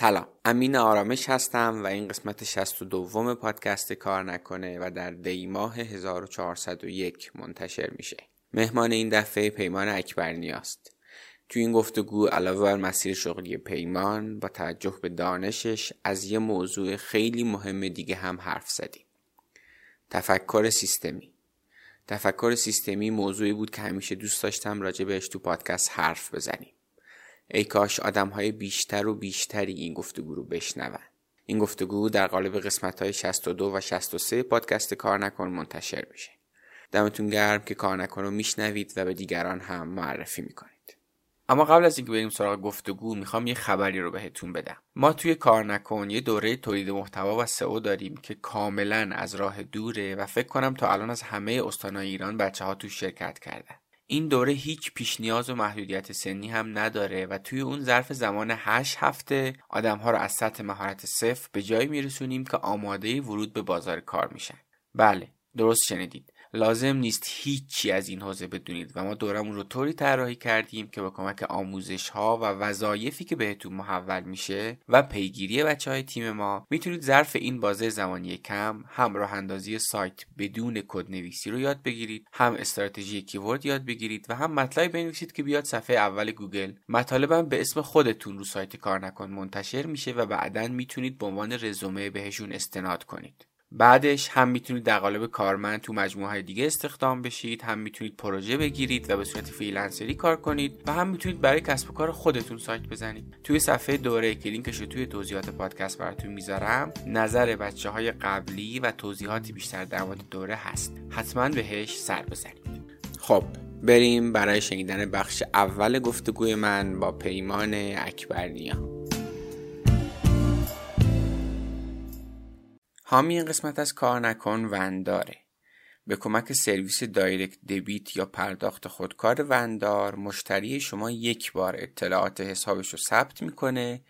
سلام، امین آرامش هستم و این قسمت 62 پادکست کارنکن و در دیماه 1401 منتشر میشه. مهمان این دفعه پیمان اکبرنیا است. تو این گفتگو علاوه بر مسیر شغلی پیمان با توجه به دانشش از یه موضوع خیلی مهم دیگه هم حرف زدیم. تفکر سیستمی موضوعی بود که همیشه دوست داشتم راجع بهش تو پادکست حرف بزنیم. ای کاش آدم‌های بیشتر و بیشتری این گفتگو رو بشنون. این گفتگو در قالب قسمت‌های 62 و 63 پادکست کارنکن منتشر میشه. دمتون گرم که کارنکن رو میشنوید و به دیگران هم معرفی میکنید. اما قبل از اینکه بریم سراغ گفتگو، میخوام یه خبری رو بهتون بدم. ما توی کارنکن یه دوره تولید محتوا و سئو داریم که کاملاً از راه دوره و فکر کنم تا الان از همه استان‌های ایران بچه‌ها توش شرکت کردن. این دوره هیچ پیش نیاز و محدودیت سنی هم نداره و توی اون ظرف زمان 8 هفته آدم‌ها رو از سطح مهارت صفر به جایی میرسونیم که آماده ورود به بازار کار میشن. بله، درست شنیدید. لازم نیست هیچی از این حوزه بدونید و ما دورمون رو طوری طراحی کردیم که با کمک آموزش‌ها و وظایفی که بهتون محول میشه و پیگیری بچه‌های تیم ما میتونید ظرف این بازه زمانی کم هم راه اندازی سایت بدون کدنویسی رو یاد بگیرید، هم استراتژی کیورد یاد بگیرید و هم مطلبی بنویسید که بیاد صفحه اول گوگل. مطالبم به اسم خودتون رو سایت کارنکن منتشر میشه و بعداً میتونید به عنوان رزومه بهشون استناد کنید. بعدش هم میتونید در قالب کارمند تو مجموعه‌های دیگه استخدام بشید، هم میتونید پروژه بگیرید و به صورت فریلنسری کار کنید و هم میتونید برای کسب و کار خودتون سایت بزنید. توی صفحه دوره که لینکش رو توی توضیحات پادکست براتون میذارم، نظر بچه‌های قبلی و توضیحاتی بیشتر در مورد دوره هست. حتما بهش سر بزنید. خب بریم برای شنیدن بخش اول گفتگوی من با پیمان اکبرنیا. حامی این قسمت از کارنکن ونداره. به کمک سرویس دایرکت دبیت یا پرداخت خودکار وندار، مشتری شما یک بار اطلاعات حسابش رو ثبت میکنه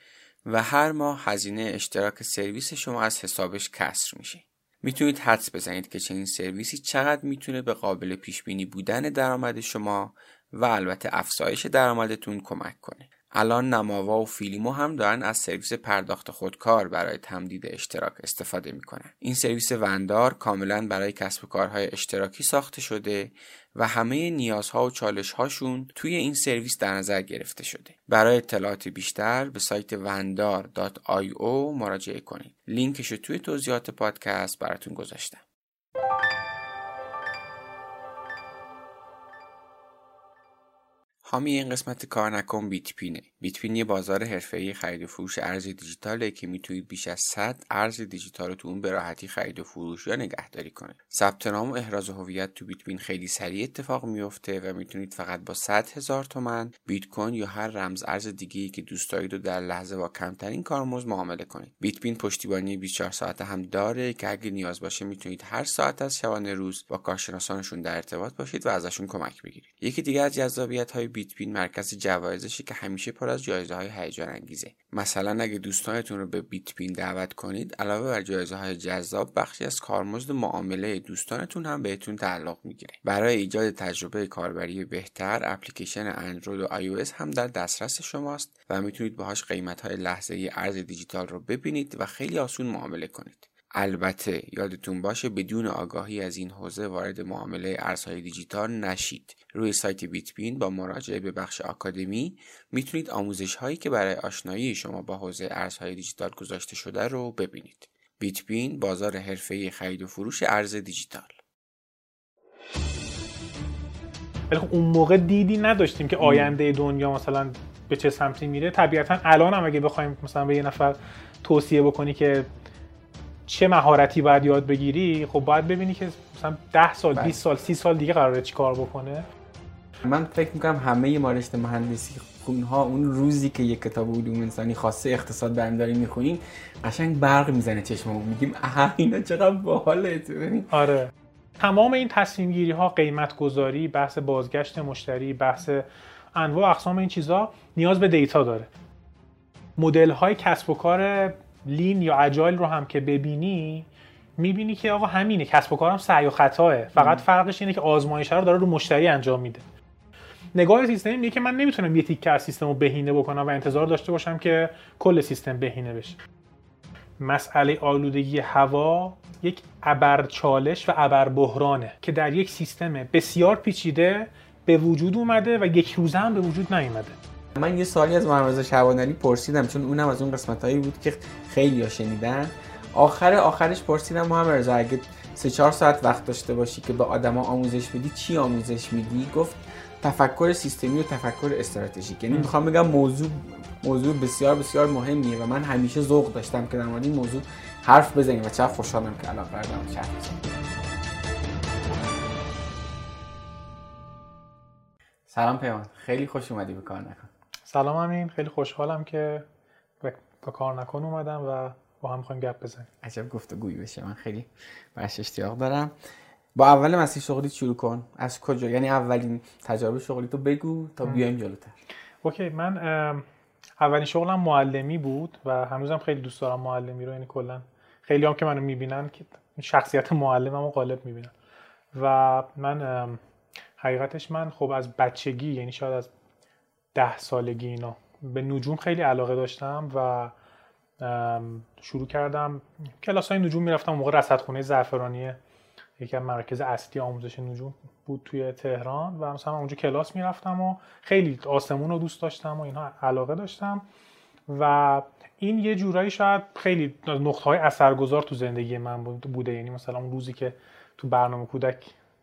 و هر ماه هزینه اشتراک سرویس شما از حسابش کسر میشه. میتونید حدس بزنید که چنین سرویسی چقدر میتونه به قابل پیش بینی بودن درآمد شما و البته افزایش درآمدتون کمک کنه. الان نماوا و فیلیمو هم دارن از سرویس پرداخت خودکار برای تمدید اشتراک استفاده میکنن. این سرویس وندار کاملا برای کسب و کارهای اشتراکی ساخته شده و همه نیازها و چالشهاشون توی این سرویس در نظر گرفته شده. برای اطلاعات بیشتر به سایت vandar.io مراجعه کنید. لینکشو توی توضیحات پادکست براتون گذاشتم. حامی این قسمت کارنکن بیتپینه. بیتپین یه بازار حرفه‌ای خرید و فروش ارز دیجیتاله که میتونید بیش از 100 ارز دیجیتال رو تو اون به راحتی خرید و فروش یا نگهداری کنید. ثبت نام و احراز هویت تو بیتپین خیلی سریع اتفاق میفته و میتونید فقط با 100,000 تومان بیت کوین یا هر رمز ارز دیگه‌ای که دوست دارید رو در لحظه با کمترین کارمزد معامله کنید. بیتپین پشتیبانی 24 ساعته هم داره که اگه نیاز باشه میتونید هر ساعت از شبانه روز با کارشناسانشون در ارتباط باشید و ازشون کمک بگیرید. یکی دیگه از جذابیت‌های بیتپین مرکز جوایزشه که همیشه پر از جایزه‌های هیجان انگیزه. مثلا اگه دوستانتون رو به بیتپین دعوت کنید، علاوه بر جایزه‌های جذاب، بخشی از کارمزد معامله دوستانتون هم بهتون تعلق میگیره. برای ایجاد تجربه کاربری بهتر، اپلیکیشن اندروید و iOS هم در دسترس شماست و میتونید باهاش قیمت‌های لحظه‌ای ارز دیجیتال رو ببینید و خیلی آسون معامله کنید. البته یادتون باشه بدون آگاهی از این حوزه وارد معامله ارزهای دیجیتال نشید. روی سایت بیتپین با مراجعه به بخش آکادمی میتونید آموزش هایی که برای آشنایی شما با حوزه ارزهای دیجیتال گذاشته شده رو ببینید. بیتپین، بازار حرفه‌ای خرید و فروش ارز دیجیتال. ولی خب اون موقع دیدی نداشتیم که آینده دنیا مثلا به چه سمتی میره. طبیعتاً الان هم اگه بخوایم مثلا به یه نفر توصیه بکنی که چه مهارتی باید یاد بگیری، خب باید ببینی که مثلا 10 سال، 20 سال، 30 سال دیگه قراره چی کار بکنه. من فکر میکنم همه ما رشته مهندسی اونها اون روزی که یک کتاب علوم انسانی خاصه اقتصاد برمی داریم میخونیم قشنگ برق میزنه چشممون، میگیم آها اینا چقدر باحاله. ببین آره، تمام این تصمیم گیری ها، قیمت گذاری، بحث بازگشت مشتری، بحث انواع اقسام این چیزا نیاز به دیتا داره. مدل های کسب و کار لین یا اجایل رو هم که ببینی میبینی که آقا همینه، کسب و کارم سعی و خطاه، فقط فرقش اینه که آزمایشه رو داره رو مشتری انجام میده. نگاه سیستمی میگه که من نمیتونم یه تیکه از سیستم رو بهینه بکنم و انتظار داشته باشم که کل سیستم بهینه بشه. مسئله آلودگی هوا یک ابرچالش و ابربحرانه که در یک سیستم بسیار پیچیده به وجود اومده و یک روزه هم به وجود نیومده. من یه سوالی از محمدرضا شبانلی پرسیدم، چون اونم از اون قسمتایی بود که خیلی‌ها شنیدن. آخرش پرسیدم محمدرضا اگه 3-4 ساعت وقت داشته باشی که به آدما آموزش بدی چی آموزش میدی؟ گفت تفکر سیستمی و تفکر استراتژیک. یعنی میخوام بگم موضوع بسیار بسیار مهمیه و من همیشه ذوق داشتم که در مورد این موضوع حرف بزنیم و چقدر خوشحالم که الان قرار دارم حرف بزنیم. سلام پیمان، خیلی خوش اومدی به کارنکن. سلام امین، خیلی خوشحالم که به کارنکن اومدم و با هم می‌خوایم گپ بزنیم. عجب گفتگویی بشه، من خیلی بهش اشتیاق دارم. با اول مسیر شغلیت شروع کن. از کجا؟ یعنی اولین تجربه شغلیتو بگو تا بیایم جلوتر. اوکی، من اولین شغلم معلمی بود و هنوزم خیلی دوست دارم معلمی رو. یعنی کلا خیلی هم که منو می‌بینن که شخصیت معلممو غالب می‌بینن. و من حقیقتش خب از بچگی، یعنی شاید از 10 سالگی اینا، به نجوم خیلی علاقه داشتم و شروع کردم کلاس‌های نجوم میرفتم. موقع رصدخانه زعفرانیه، یکی از مراکز اصلی آموزش نجوم بود توی تهران و مثلا اونجا کلاس میرفتم و خیلی آسمون رو دوست داشتم و اینها علاقه داشتم و این یه جورایی شاید خیلی نقطه‌های اثرگذار تو زندگی من بوده. یعنی مثلا اون روزی که تو برنامه کودک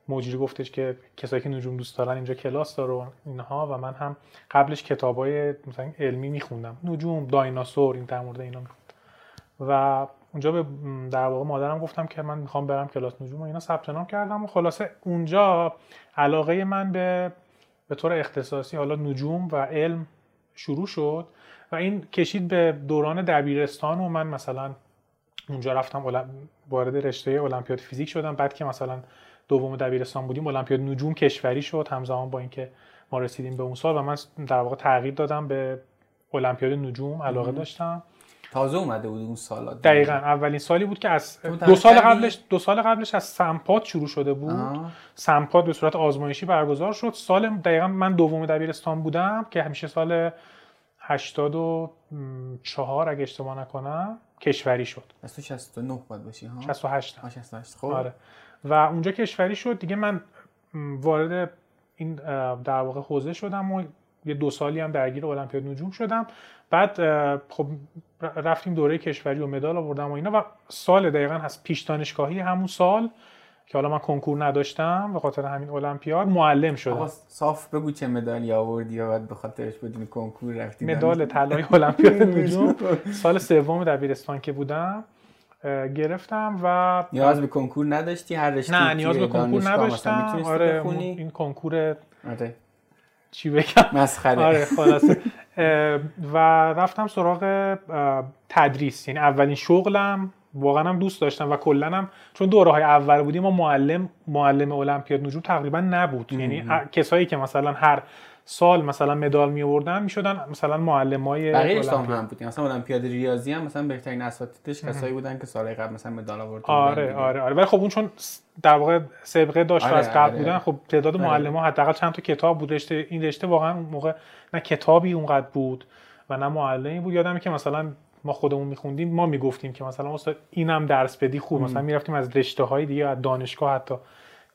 مجری گفتش که کسایی که نجوم دوست دارن اینجا کلاس دارن اینها، و من هم قبلش کتابای مثلا علمی میخوندم، نجوم، دایناسور، این در مورد اینا میخوندم و اونجا به در واقع مادرم گفتم که من میخوام برم کلاس نجوم و اینا، ثبت نام کردم و خلاصه اونجا علاقه من به طور اختصاصی حالا نجوم و علم شروع شد و این کشید به دوران دبیرستان و من مثلا اونجا رفتم وارد رشته المپیاد فیزیک شدم. بعد که مثلا دوم دبیرستان بودیم المپیاد نجوم کشوری شد همزمان با اینکه ما رسیدیم به اون سال و من در واقع تغییر دادم، به المپیاد نجوم علاقه داشتم. تازه اومده بود اون سالا، دقیقاً اولین سالی بود که از 2 سال قبلش از سمپاد شروع شده بود. سمپاد به صورت آزمایشی برگزار شد. سال دقیقاً من دوم دبیرستان بودم که همیشه سال 84 اگه اشتباه نکنم کشوری شد. 69 بود باشی ها، 68. خب آره. و اونجا کشوری شد دیگه. من وارد این در واقع حوزه شدم و یه 2 سالی هم درگیر المپیاد نجوم شدم. بعد خب رفتیم دوره کشوری و مدال آوردم و اینا و سال دقیقاً از پیش دانشگاهی همون سال که حالا من کنکور نداشتم به خاطر همین المپیاد معلم شدم. صاف بگو چه مدالی آوردی و بعد به خاطرش بدون کنکور رفتی؟ مدال طلای المپیاد نجوم سال 3 دبیرستان که بودم گرفتم و نیاز به کنکور نداشتی هر رشته؟ نه نیاز به کنکور نداشتم. آره این کنکور چی بگم مسخره. آره خلاصه و رفتم سراغ تدریس. یعنی اولین شغلم واقعا هم دوست داشتم و کلا هم چون دوره‌های اول بودیم ما معلم المپیاد نجوم تقریبا نبود. یعنی کسایی که مثلا هر سال مثلا مدال می آوردن میشدن مثلا معلمای المپیاد هم بودن. مثلا المپیاد ریاضی هم مثلا بهترین اساتیدش کسایی بودن که سالهای قبل مثلا مدال آوردن. آره ولی خب اون چون در واقع سابقه داشت و از قبل بودن خب تعداد معلما حداقل چند تا کتاب بود. این رشته واقعا اون موقع نه کتابی اونقدر بود و نه معلمی بود. یادمه که مثلا ما خودمون میخوندیم، ما میگفتیم که مثلا استاد اینم درس بدی خوب. مثلا میرفتیم از رشته های دیگه از دانشگاه حتی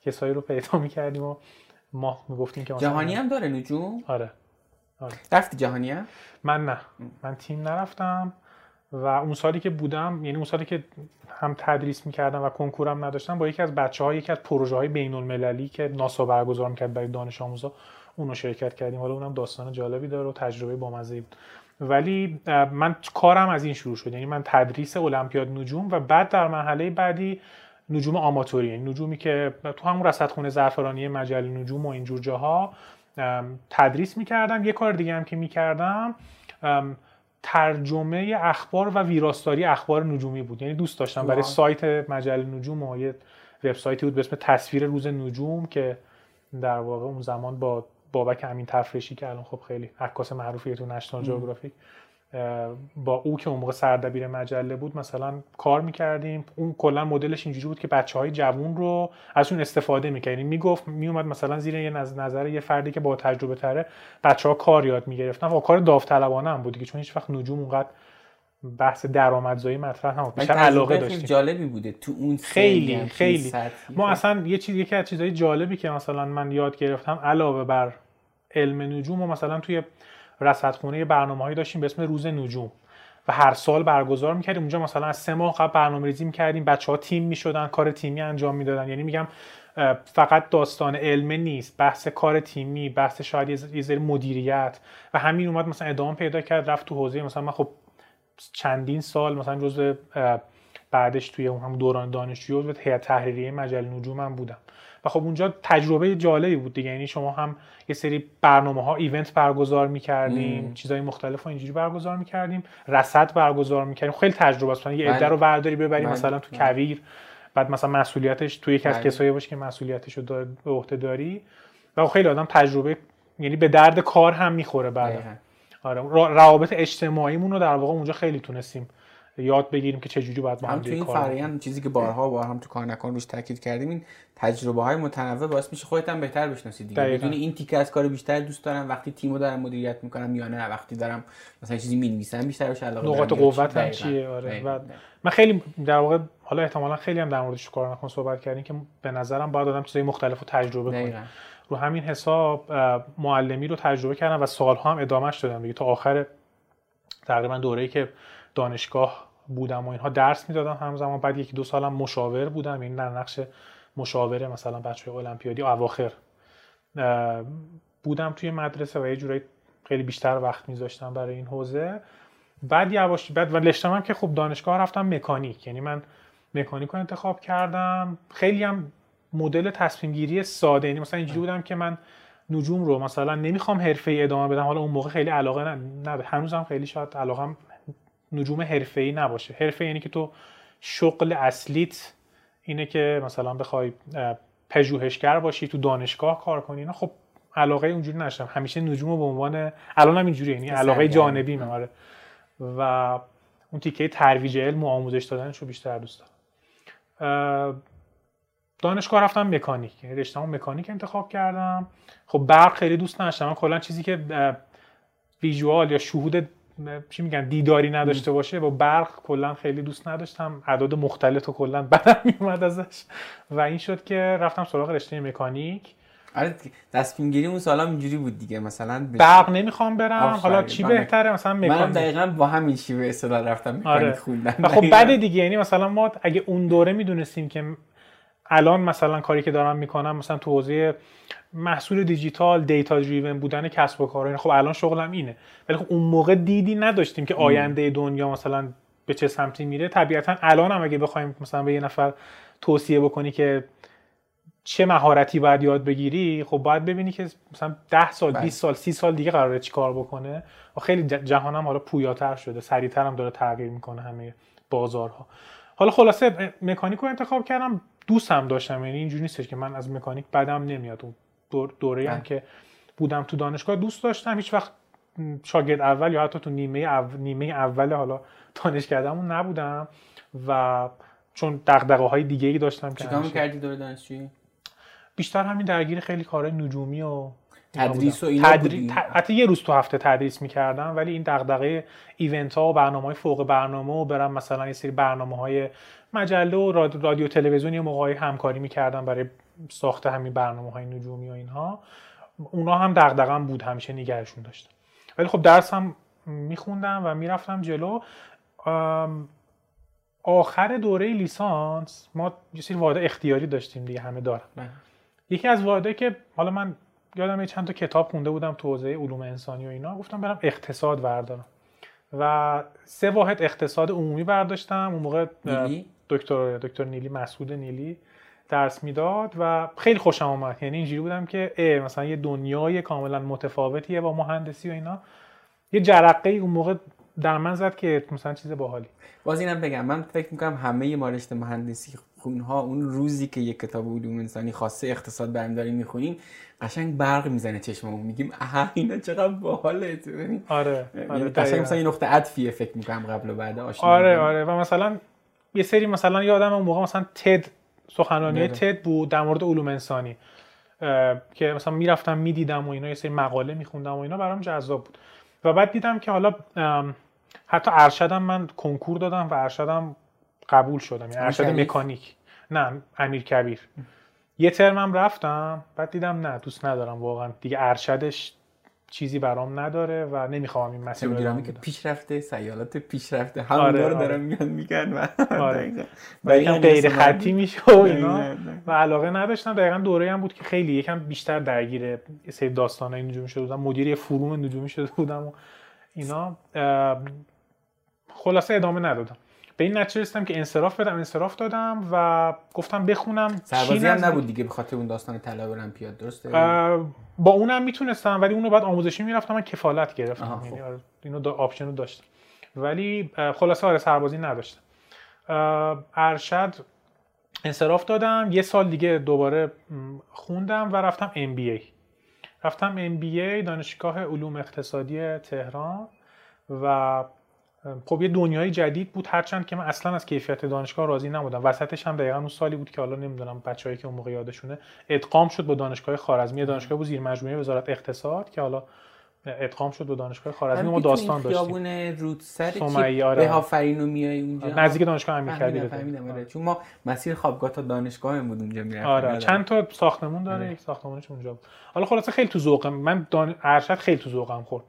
کسایی رو پیدا میکردیم و ما میگفتیم که جهانی هم داره نجوم. آره. رفتی جهانی هم؟ من نه، من تیم نرفتم و اون سالی که بودم، یعنی اون سالی که هم تدریس میکردم و کنکورم نداشتم، با یکی از بچه‌ها یکی از پروژه‌های بین‌المللی که ناسا برگزار میکرد برای دانش آموزا اونو شرکت کردیم. حالا اونم داستان جالبی داره و تجربه بامزه‌ای بود. ولی من کارم از این شروع شد. یعنی من تدریس المپیاد نجوم و بعد در مرحله بعدی نجوم آماتوری، یعنی نجومی که تو همون رصدخانه زعفرانیه، مجله نجوم و اینجور جاها تدریس می‌کردم. یه کار دیگه هم که می‌کردم ترجمه اخبار و ویراستاری اخبار نجومی بود. یعنی دوست داشتم برای سایت مجله نجوم و یه وبسایتی بود به اسم تصویر روز نجوم که در واقع اون زمان با بابک تفرشی که الان خب خیلی عکاس معروفیه تو نشنال جئوگرافیک با او که اون موقع سردبیر مجله بود مثلا کار میکردیم. اون کلا مدلش اینجوری بود که بچهای جوان رو ازشون استفاده میکرد. یعنی میگفت میومد مثلا زیر یه نظر یه فردی که با تجربه تره بچه‌ها کار یاد میگرفتن و کار داوطلبانه هم بود که چون هیچ وقت نجوم اونقدر بحث درآمدزایی مطرح نبود، بیشتر علاقه داشتیم. جالبی بوده تو اون خیلی خیلی ما اصلا یکی از چیزای جالبی که مثلا من یاد گرفتم علاوه بر علم نجوم ما مثلا توی رصدخانه برنامه‌ای داشتیم به اسم روز نجوم و هر سال برگزار می‌کردیم. اونجا مثلا از 3 ماه قبل برنامه‌ریزی می‌کردیم، بچه‌ها تیم می‌شدن، کار تیمی انجام می‌دادن. یعنی میگم فقط داستان علمه نیست، بحث کار تیمی، بحث شاید یه ذره مدیریت و همین اومد مثلا ادامه پیدا کرد، رفت تو حوزه مثلا من خب چندین سال مثلا جزء بعدش توی اون هم دوران دانشجویی و هیئت تحریریه مجله نجوم هم بودم و خب اونجا تجربه جالبی بود دیگه. یعنی شما هم یه سری برنامه‌ها ایونت برگزار می‌کردیم، چیزای مختلفو اینجوری برگزار می‌کردیم، رصد برگزار می‌کردیم. خیلی تجربه است. یه عده رو برداری ببری مثلا تو کویر، بعد مثلا مسئولیتش تو یک از کسایی باشه که مسئولیتش رو به عهده داری و خیلی آدم تجربه، یعنی به درد کار هم می‌خوره بعدا. آره روابط اجتماعیمون رو در واقع اونجا خیلی تونستیم یاد بگیریم که چه جوری باید با هم دیگه کار کنیم. این فرآیند چیزی که بارها هم تو کارنکن روش تاکید کردیم، این تجربه‌های متنوع باعث میشه خودت هم بهتر بشناسی دیگه. بدون این تیکه از کار بیشتر دوست دارم وقتی تیمو دارم مدیریت میکنم یا نه وقتی دارم مثلا چیزی می‌نویسم بیشترش علاقه دارم. نقاط قوتم چیه؟ آره و من خیلی در واقع حالا احتمالاً خیلی هم در موردش کارنکن صحبت کردیم که به نظرم باید آدم چیزای مختلفو تجربه کنه. رو همین حساب معلمی رو تجربه کردم و سالها هم ادامهش دادم دیگه تا آخر تقریبا دوره‌ای که دانشگاه بودم و اینها درس میدادم. همزمان بعد 1-2 سالم مشاور بودم، یعنی نقش مشاوره مثلا بچه‌های المپیادی اواخر بودم توی مدرسه و یه جورایی خیلی بیشتر وقت میذاشتم برای این حوزه. بعد یواش بعد ولشتم هم که خب دانشگاه رفتم مکانیک، یعنی من مکانیک رو انتخاب کردم. خیلی هم مدل تصمیم گیری ساده، یعنی مثلا اینجوری بودم که من نجوم رو مثلا نمیخوام حرفه‌ای ادامه بدم. حالا اون موقع خیلی علاقه نداشتم، هنوزم خیلی شاید علاقم نجوم حرفه‌ای نباشه. حرفه یعنی که تو شغل اصلیت اینه که مثلا بخوای پژوهشگر باشی، تو دانشگاه کار کنی اینا. خب علاقه اونجوری نشدم، همیشه نجوم رو به عنوان الانم اینجوریه، یعنی علاقه جانبی میاره و اون تیکه ترویج علم و آموزش دادنش رو بیشتر دوست دارم. دانشگاه رفتم مکانیک، یعنی رشته‌ام مکانیک انتخاب کردم. خب برق خیلی دوست نداشتم، من کلا چیزی که ویژوال یا شهود چی میگن دیداری نداشته باشه با برق کلا خیلی دوست نداشتم. اعداد مختلف رو کلا بدم میومد ازش و این شد که رفتم سراغ رشته مکانیک. آره تصمیم گیری اون سالا اینجوری بود دیگه، مثلا برق نمیخوام برم، حالا چی بهتره مثلا مکانیک. من دقیقاً با همین شیوه اصطلاح رفتم مکانیک خوندم. و خب بعد دیگه یعنی مثلا ما اگه اون دوره میدونستیم که الان مثلا کاری که دارم میکنم مثلا تو حوزه محصول دیجیتال دیتا دریون بودن کسب و کارها، خب الان شغلم اینه، ولی خب اون موقع دیدی نداشتیم که آینده دنیا مثلا به چه سمتی میره. طبیعتا الان هم اگه بخوایم مثلا به یه نفر توصیه بکنی که چه مهارتی باید یاد بگیری، خب باید ببینی که مثلا 10 سال 20 سال 30 سال دیگه قراره چیکار بکنه. و خیلی جهانم حالا پویاتر شده، سریعتر هم داره تغییر میکنه همه بازارها. حالا خلاصه مکانیکو انتخاب کردم، دوستم داشتم، یعنی اینجوری نیستش که من از مکانیک بدم نمیاد. اون دوره‌ای هم که بودم تو دانشگاه دوست داشتم، هیچ وقت شاگرد اول یا حتی تو نیمه اول حالا دانشگاهمون نبودم و چون دغدغه‌های دیگه‌ای داشتم که چیکار می‌کردی دوره دانشجویی؟ بیشتر همین درگیر خیلی کارهای نجومی و تدریس و اینا بودی. حتی یه روز تو هفته تدریس می‌کردم، ولی این دغدغه ایونت‌ها و برنامه‌های فوق برنامه و برام مثلا یه سری برنامه‌های مجله و رادیو تلویزیون یا موقعی همکاری می‌کردم برای ساخت همین برنامه‌های نجومی و اینها. اونا هم دغدغه‌ام بود، همیشه نگهشون داشتم. ولی خب درس هم می‌خوندم و می‌رفتم جلو. آخر دوره لیسانس ما یه سری واحد اختیاری داشتیم دیگه، همه دارن. یکی از واحدایی که حالا من یادم چند تا کتاب خونده بودم تو حوزه علوم انسانی و اینا، گفتم برم اقتصاد بردارم و 3 واحد اقتصاد عمومی برداشتم. اون موقع دکتر نیلی مسعود نیلی درس میداد و خیلی خوشم اومد. یعنی اینجوری بودم که مثلا یه دنیای کاملا متفاوتیه با مهندسی و اینا. یه جرقه اون موقع در من زد که مثلا چیز باحالی. باز اینم بگم من فکر می‌کنم همه ما رشته مهندسی اونها اون روزی که یک کتاب علوم انسانی خاصه اقتصاد برمی داریم میخونیم قشنگ برق میزنه چشممون، میگیم آها اینا چقدر باحاله. ببین آره قشنگ مثلا این نقطه عطفیه فکر میکنم قبل و بعد آشنا. آره و مثلا یه سری مثلا یادم اون موقع مثلا تد سخنرانی تد بود در مورد علوم انسانی که مثلا میرفتم میدیدم و اینا، یه سری مقاله میخوندم و اینا برام جذاب بود. و بعد دیدم که حالا حتی ارشدم من کنکور دادم و ارشدم قبول شدم، یعنی ارشد مکانیک، نه امیرکبیر. یه ترمم رفتم بعد دیدم نه دوست ندارم واقعا دیگه، ارشدش چیزی برام نداره و نمیخوام این مسئله رو درام که پیشرفته سیالات پیشرفته همون رو دارن میان میگن و دقیقاً غیر خطی میشه و اینا و علاقه نداشتم. دقیقاً دوره‌ای هم بود که خیلی یکم بیشتر درگیر سری داستانای نجومی شده بودم، مدیر فروم نجومی شده بودم و اینا. خلاصه ادامه ندادم، به این نتیجه رسیدم که انصراف بدم، انصراف دادم و گفتم بخونم. سربازی هم نبود دیگه به خاطر اون داستان طلای المپیاد، درسته؟ با اونم میتونستم ولی اونو بعد آموزشی میرفتم، من کفالت گرفتم، یعنی اینو آپشن رو داشتم ولی خلاصه آره سربازی نداشتم. ارشد انصراف دادم، یه سال دیگه دوباره خوندم و رفتم MBA. رفتم MBA دانشگاه علوم اقتصادی تهران و خب یه دنیای جدید بود، هرچند که من اصلا از کیفیت دانشگاه راضی نبودم. وسطش هم دقیقاً اون سالی بود که حالا نمیدونم بچه‌ای که اون موقع یادشونه ادغام شد با دانشگاه خوارزمی، دانشگاه بود زیر مجموعه وزارت اقتصاد که حالا ادغام شد با دانشگاه خوارزمی. ما داستان داشتیم خیابون رودسر که بهافرینو میای اونجا نزدیک دانشگاه امیرکبیر. فهمیدم چون ما مسیر خوابگاه تا دانشگاه هم بود اونجا میرفتیم. آره چند تا ساختمون داره، یک ساختمونش اونجا بود. حالا خلاصه خیلی تو ذوقم، من ارشد خیلی تو ذوقم خورد،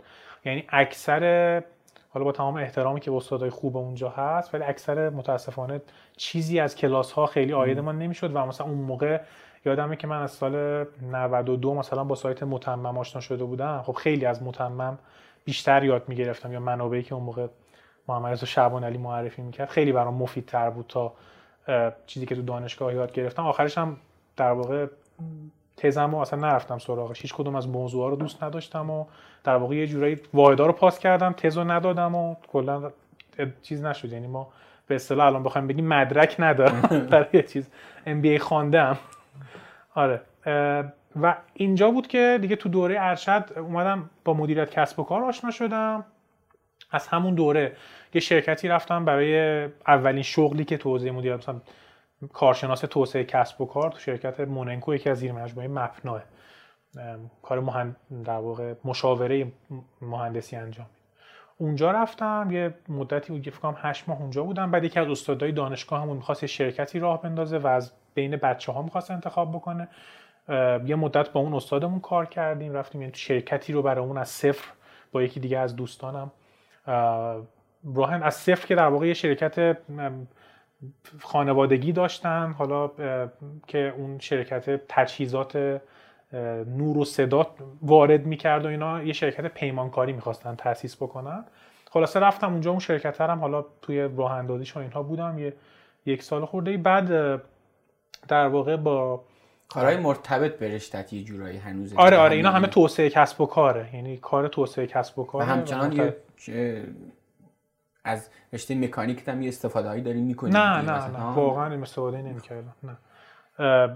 یعنی اکثر حالا با تمام احترامی که استادای خوب اونجا هست ولی اکثر متاسفانه چیزی از کلاس ها خیلی عاید ما نمیشد. و مثلا اون موقع یادمه که من از سال 92 مثلا با سایت متمم آشنا شده بودم، خب خیلی از متمم بیشتر یاد میگرفتم، یا منابعی که اون موقع محمدرضا شبانلی معرفی میکرد خیلی برام مفیدتر بود تا چیزی که تو دانشگاه یاد گرفتم. آخرش هم در واقع تزمو اصلا نرفتم سراغش، هیچ کدوم از موضوعا رو دوست نداشتم و در واقع یه جورایی واحدا رو پاس کردم، تزو ندادم و کلا چیز نشد. یعنی ما به اصطلاح الان بخوایم بگیم مدرک ندارم برای چیز MBA خواندم. آره و اینجا بود که دیگه تو دوره ارشد اومدم با مدیریت کسب و کار آشنا شدم. از همون دوره یه شرکتی رفتم برای اولین شغلی که تو حوزه مدیریت، مثلا کارشناس توسعه کسب و کار تو شرکت موننکو که از زیر مجموعه مپنائه کار در واقع مشاوره مهندسی انجام میده. اونجا رفتم یه مدتی فکر کنم 8 ماه اونجا بودم. بعد یکی از استادای دانشگاه همون می‌خواست یه شرکتی راه بندازه و از بین بچه‌ها می‌خواست انتخاب بکنه. یه مدت با اون استادمون کار کردیم، رفتیم یه شرکتی رو برامون از صفر با یکی دیگه از دوستانم راهن از صفر که در واقع یه شرکت خانوادگی داشتن، حالا که اون شرکت تجهیزات نور و صدا وارد میکرد و اینا، یه شرکت پیمانکاری میخواستن تأسیس بکنن. خلاصه رفتم اونجا، اون شرکت هم حالا توی راه اندازیش و اینها بودم یک سال خورده. بعد در واقع با کارهای مرتبط به رشتت یه جورایی هنوز آره اینا همه توسعه کسب و کاره، یعنی کار توسعه کسب و کاره و همچنان از رشته مکانیک هم یه استفاده‌ای داری می‌کنی؟ نه واقعا استفاده نمی‌کردم. نه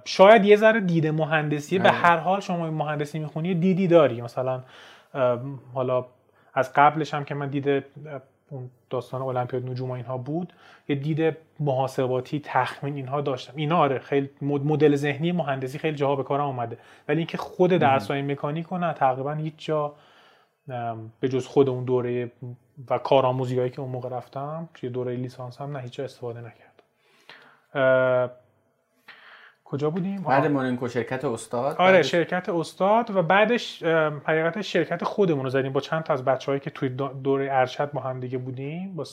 شاید یه ذره دید مهندسی، به هر حال شما مهندسی می‌خونی دیدی داری، مثلا حالا از قبلش هم که من دیده اون داستان المپیاد نجوم و اینها بود، یه دید محاسباتی تخمین اینها داشتم اینا. آره خیلی مدل ذهنی مهندسی خیلی جاها به کارم اومده، ولی اینکه خود درس‌های مکانیک نه تقریبا هیچ جا به جز خود اون دوره و کارآموزیایی که اون موقع رفتم توی دوره لیسانس هم نه هیچ جا استفاده نکردم. کجا بودیم؟ بعد موننکو شرکت استاد. آره شرکت استاد و بعدش حقیقتا شرکت خودمون رو زدیم با چند تا از بچه‌هایی که توی دوره ارشد با هم دیگه بودیم، با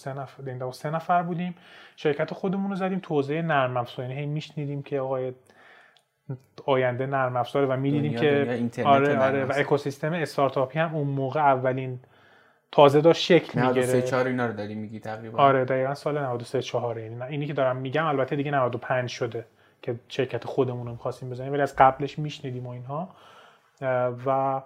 3 نفر بودیم. شرکت خودمون رو زدیم تو حوزه نرم افزار، یعنی میشنیدیم که آقای آینده نرم افزاره و می‌دیدیم که آره و اکوسیستم استارتاپی هم اون موقع اولین تازه داشت شکل می‌گرفت. 93-4 اینا رو داری میگی تقریبا؟ آره دقیقاً سال 93-4، یعنی اینی که دارم میگم البته دیگه 95 شده که شرکت خودمون رو می‌خواستیم بزنیم، ولی از قبلش میشنیدیم و اینها. و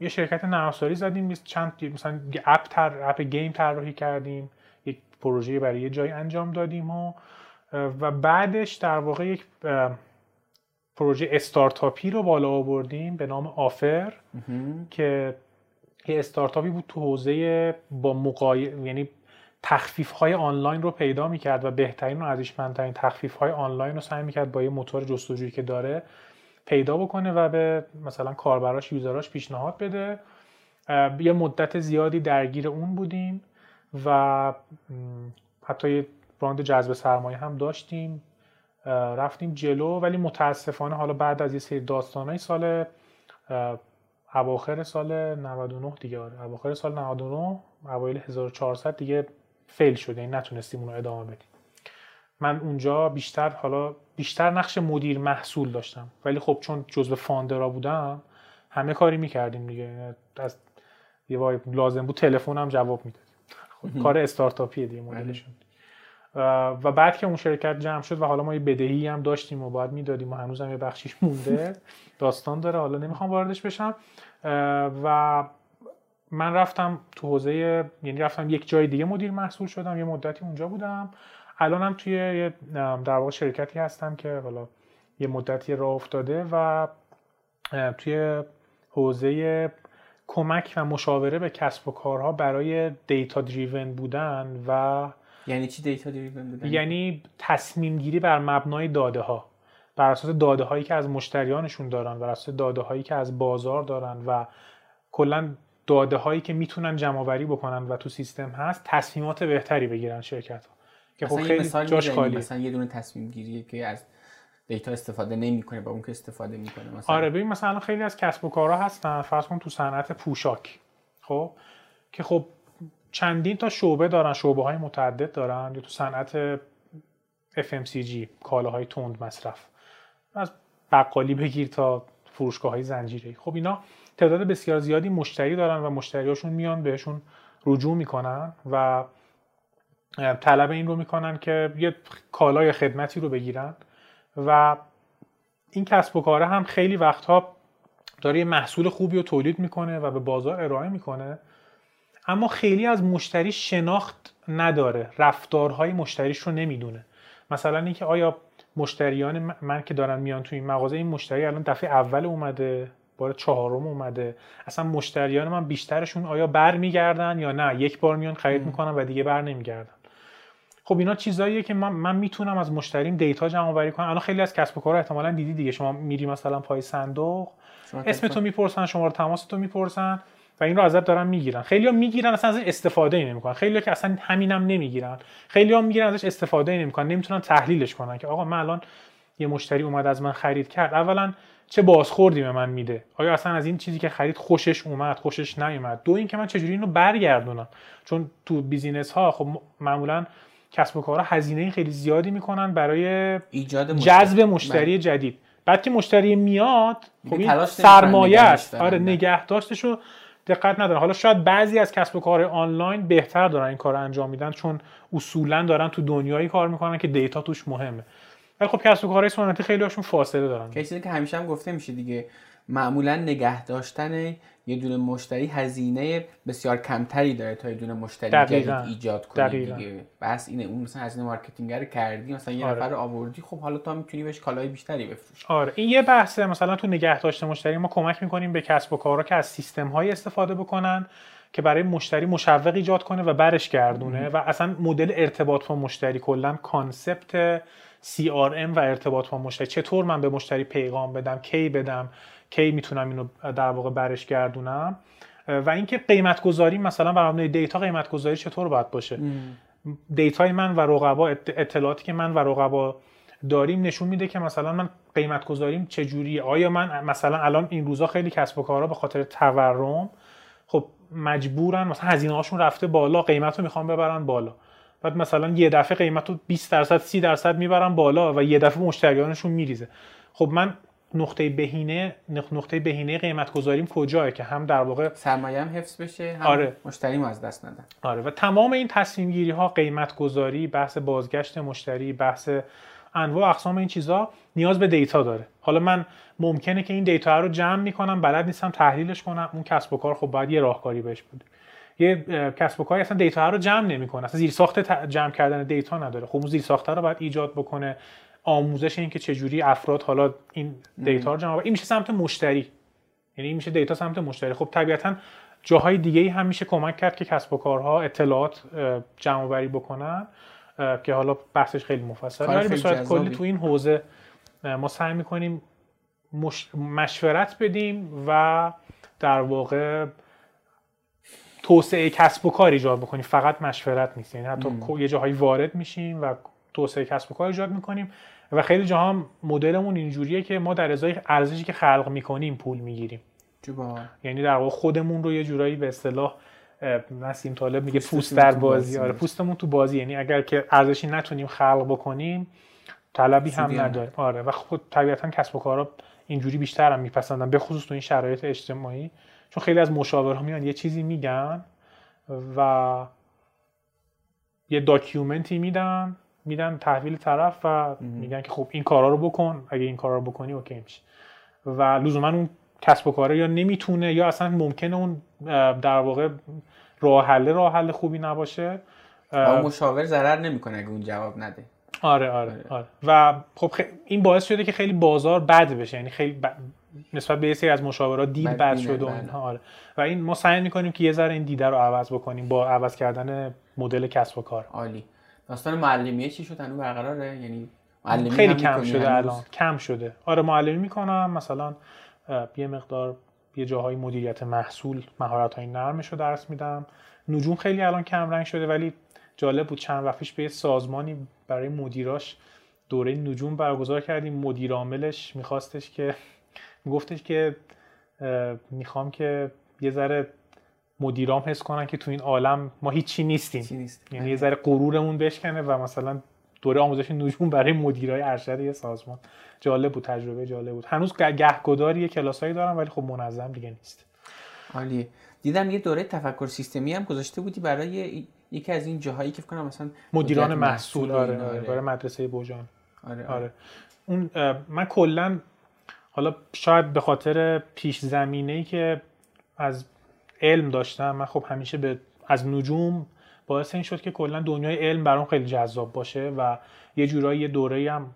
یه شرکت نرم افزاری زدیم، چند مثلا اپ گیم طراحی کردیم، یک پروژه برای یه جای انجام دادیم و و بعدش در واقع یک پروژه استارتاپی رو بالا آوردیم به نام آفر که یه استارتاپی بود تو حوزه با یعنی تخفیف‌های آنلاین رو پیدا می‌کرد و بهترین و ارزشمندترین تخفیف‌های آنلاین رو سعی می‌کرد با یه موتور جستجویی که داره پیدا بکنه و به مثلا کاربراش، یوزراش پیشنهاد بده. یه مدت زیادی درگیر اون بودیم و حتی یه راند جذب سرمایه هم داشتیم، رفتیم جلو، ولی متاسفانه حالا بعد از یه سری داستانای سال اواخر سال 99 دیگه، اواخر سال 99 اوایل 1400 دیگه فیل شد، یعنی نتونستیم اون رو ادامه بدیم. من اونجا بیشتر نقش مدیر محصول داشتم، ولی خب چون جزو فاندرا بودم همه کاری میکردیم دیگه، از یه وای لازم بود تلفنم جواب میداد. کار استارتاپیه دیگه مدلشون. و بعد که اون شرکت جمع شد و حالا ما یه بدهی هم داشتیم و باید میدادیم و هنوز هم یه بخشیش مونده، داستان داره، حالا نمیخوام واردش بشم. و من رفتم تو حوزه، یعنی رفتم یک جای دیگه مدیر محصول شدم، یه مدتی اونجا بودم. الانم توی یه در واقع شرکتی هستم که حالا یه مدتی راه افتاده و توی حوزه کمک و مشاوره به کسب و کارها برای دیتا دریون بودن. و یعنی چی دیتا دریون بودن؟ یعنی تصمیم گیری بر مبنای داده ها، بر اساس داده هایی که از مشتریانشون دارن، بر اساس داده هایی که از بازار دارن و کلا داده هایی که میتونن جمع آوری بکنن و تو سیستم هست، تصمیمات بهتری بگیرن شرکت ها. که خب خیلی جاش خالیه. مثلا یه دونه تصمیم گیریه که از دیتا استفاده نمیکنه با اون که استفاده میکنه. مثلا آره، ببین مثلا خیلی از کسب و کارها هستن، فرض کن تو صنعت پوشاک، خب که خب چندین تا شعبه دارن، شعبه های متعدد دارن. یا تو صنعت FMCG، کالاهای تند مصرف، از بقالی بگیر تا فروشگاه های زنجیره‌ای. خب اینا تعداد بسیار زیادی مشتری دارن و مشتریاشون میان بهشون رجوع میکنن و طلب این رو میکنن که یه کالای خدمتی رو بگیرن. و این کسب و کاره هم خیلی وقتها داره یه محصول خوبی رو تولید میکنه و به بازار ارائه میکنه، اما خیلی از مشتری شناخت نداره، رفتارهای مشتریش رو نمیدونه. مثلا اینکه آیا مشتریان من که دارن میان تو این مغازه، این مشتری الان دفعه اول اومده، بار چهارم اومده، اصلا مشتریان من بیشترشون آیا بر میگردن یا نه، یک بار میان خرید میکنن و دیگه بر نمیگردن. خب اینا چیزاییه که من میتونم از مشتریم دیتا جمع آوری کنم. الان خیلی از کسب و کارها احتمالاً دیدی دیگه، شما میری مثلا پای صندوق، اسمتو میپرسن، شماره تماستو میپرسن و این رو ازت دارن میگیرن. خیلی‌ها میگیرن اصلا ازش استفاده نمیکنن، خیلی‌ها که اصلا همینم نمیگیرن، خیلی‌ها میگیرن ازش استفاده نمیکنن، نمیتونن تحلیلش کنن که آقا من الان یه مشتری اومد از من خرید کرد، اولا چه بازخوردی به من میده، آیا اصلا از این چیزی که خرید خوشش اومد، خوشش نیومد، دو اینکه من چجوری اینو برگردونم. چون تو بیزینس ها خب معمولا کسب و کارها هزینه خیلی زیادی میکنن برای ایجاد جذب مشتری جدید. بعد که مشتری میاد خب این سرمایه است، آره، نگهداشتش رو دقت ندارن. حالا شاید بعضی از کسب و کارهای آنلاین بهتر دارن این کارو انجام میدن، چون اصولا دارن تو دنیایی کار میکنن که دیتا توش مهمه. ولی خب کسب و کارهای سنتی خیلی هاشون فاصله دارن. چیزی که همیشه هم گفته میشه دیگه، معمولا نگه داشتن یه دونه مشتری هزینه بسیار کمتری داره تا یه دونه مشتری جدید ایجاد کنی دیگه. بس اینه، اون مثلا هزینه مارکتینگ رو کردی، مثلا یه نفر آوردی، خب حالا تو میتونی بهش کالای بیشتری بفروشی. آره این یه بحثه. مثلا تو نگه داشتن مشتری ما کمک میکنیم به کسب و کارها که از سیستم های استفاده بکنن که برای مشتری مشوق ایجاد کنه و برش گردونه. و اصلا مدل ارتباط با مشتری، کلا کانسپت CRM و ارتباط با مشتری، چطور من به مشتری پیغام بدم، کی میتونم اینو در واقع برش گردونم. و اینکه قیمت گذاری، مثلا بر مبنای دیتا قیمت گذاری چطور باید باشه. دیتای من و رقبا، اطلاعاتی که من و رقبا داریم نشون میده که مثلا من قیمت گذاریم چه جوریه. آیا من مثلا الان این روزا خیلی کسب و کارها به خاطر تورم خب مجبورن، مثلا هزینه هاشون رفته بالا، قیمتو میخوان ببرن بالا، بعد مثلا یه دفعه قیمت رو 20% 30% میبرن بالا و یه دفعه مشتریانشون میریزه. خب من نقطه بهینه قیمت گذاریم کجاست که هم در واقع سرمایه هم حفظ بشه، هم مشتریم از دست ندن. آره، و تمام این تصمیم گیری ها، قیمت گذاری، بحث بازگشت مشتری، بحث انواع اقسام این چیزا نیاز به دیتا داره. حالا من ممکنه که این دیتا رو جمع میکنم، بلد نیستم تحلیلش کنم، اون کسب و کار خب باید یه راهکاری بهش بده. یه کسب و کاری اصلا دیتا رو جمع نمیکنه، اصلا زیرساخت جمع کردن دیتا نداره. خب اون زیرساخت رو باید ایجاد بکنه، آموزش این که چجوری افراد حالا این دیتا رو جمع کنن، این میشه سمت مشتری، یعنی این میشه دیتا سمت مشتری. خب طبیعتاً جاهای دیگه‌ای هم میشه کمک کرد که کسب و کارها اطلاعات جمع‌آوری بکنن که حالا بحثش خیلی مفصله، ولی به صورت کلی تو این حوزه ما سعی می‌کنیم مشورت بدیم و در واقع توسعه کسب و کار ایجاد بکنیم، فقط مشورت نیست. یعنی حتی یه جاهایی وارد میشیم و توسعه کسب و کار ایجاد می‌کنیم و خیلی جاها مدلمون اینجوریه که ما در ازای ارزشی که خلق می‌کنیم پول می‌گیریم. یعنی در واقع خودمون رو یه جورایی به اصطلاح نسیم طالب میگه پوست در بازی، آره پوستمون تو بازی. یعنی اگر که ارزشی نتونیم خلق بکنیم طلبی هم نداره، آره. و خود طبیعتاً کسب و کارا اینجوری بیشتر هم میپسندن، به خصوص تو این شرایط اجتماعی، چون خیلی از مشاورها میان یه چیزی میگن و یه داکیومنتی میدن تحویل طرف و میگن که خب این کارا رو بکن، اگه این کارا رو بکنی اوکی میشه. و لزوما اون کسب و کاره یا نمیتونه یا اصلا ممکنه اون در واقع راه حل خوبی نباشه. مشاور ضرر نمیکنه اگه اون جواب نده. آره. و خب این باعث شده که خیلی بازار بد بشه، یعنی خیلی نسبت به یه سری از مشاورها دید بد شده و اینها، آره. و این ما سعی میکنیم که یه ذره این دیده رو عوض بکنیم با عوض کردن مدل کسب و کار. عالی. داستان معلمیه چی شد؟ هنوز برقراره؟ یعنی معلمی خیلی کم شده الان، کم شده. آره معلمی میکنم، مثلا یه مقدار یه جاهای مدیریت محصول، مهارت‌های نرمشو درس میدم. نجوم خیلی الان کم رنگ شده، ولی جالب بود چند وقت پیش به یه سازمانی برای مدیراش دوره نجوم برگزار کردیم. مدیر عاملش میگفتش که میخوام که یه ذره مدیرام حس کنن که تو این عالم ما هیچی نیستیم، یعنی یه ذره غرورمون بشکنه. و مثلا دوره آموزش نجوم برای مدیرای ارشد یه سازمان، جالب بود، تجربه جالب بود. هنوز گهگداری کلاسایی دارم ولی خب منظم دیگه نیست. عالیه. دیدم یه دوره تفکر سیستمی هم گذاشته بودی برای یکی از این جاهایی که فکر کنم مثلا مدیران محصول، آره برای مدرسه بوجان، آره. اون من کلا حالا شاید به خاطر پیش زمینه‌ای که از علم داشتم، من خب همیشه از نجوم باعث این شد که کلا دنیای علم برام خیلی جذاب باشه و یه جورایی یه دوره‌ای هم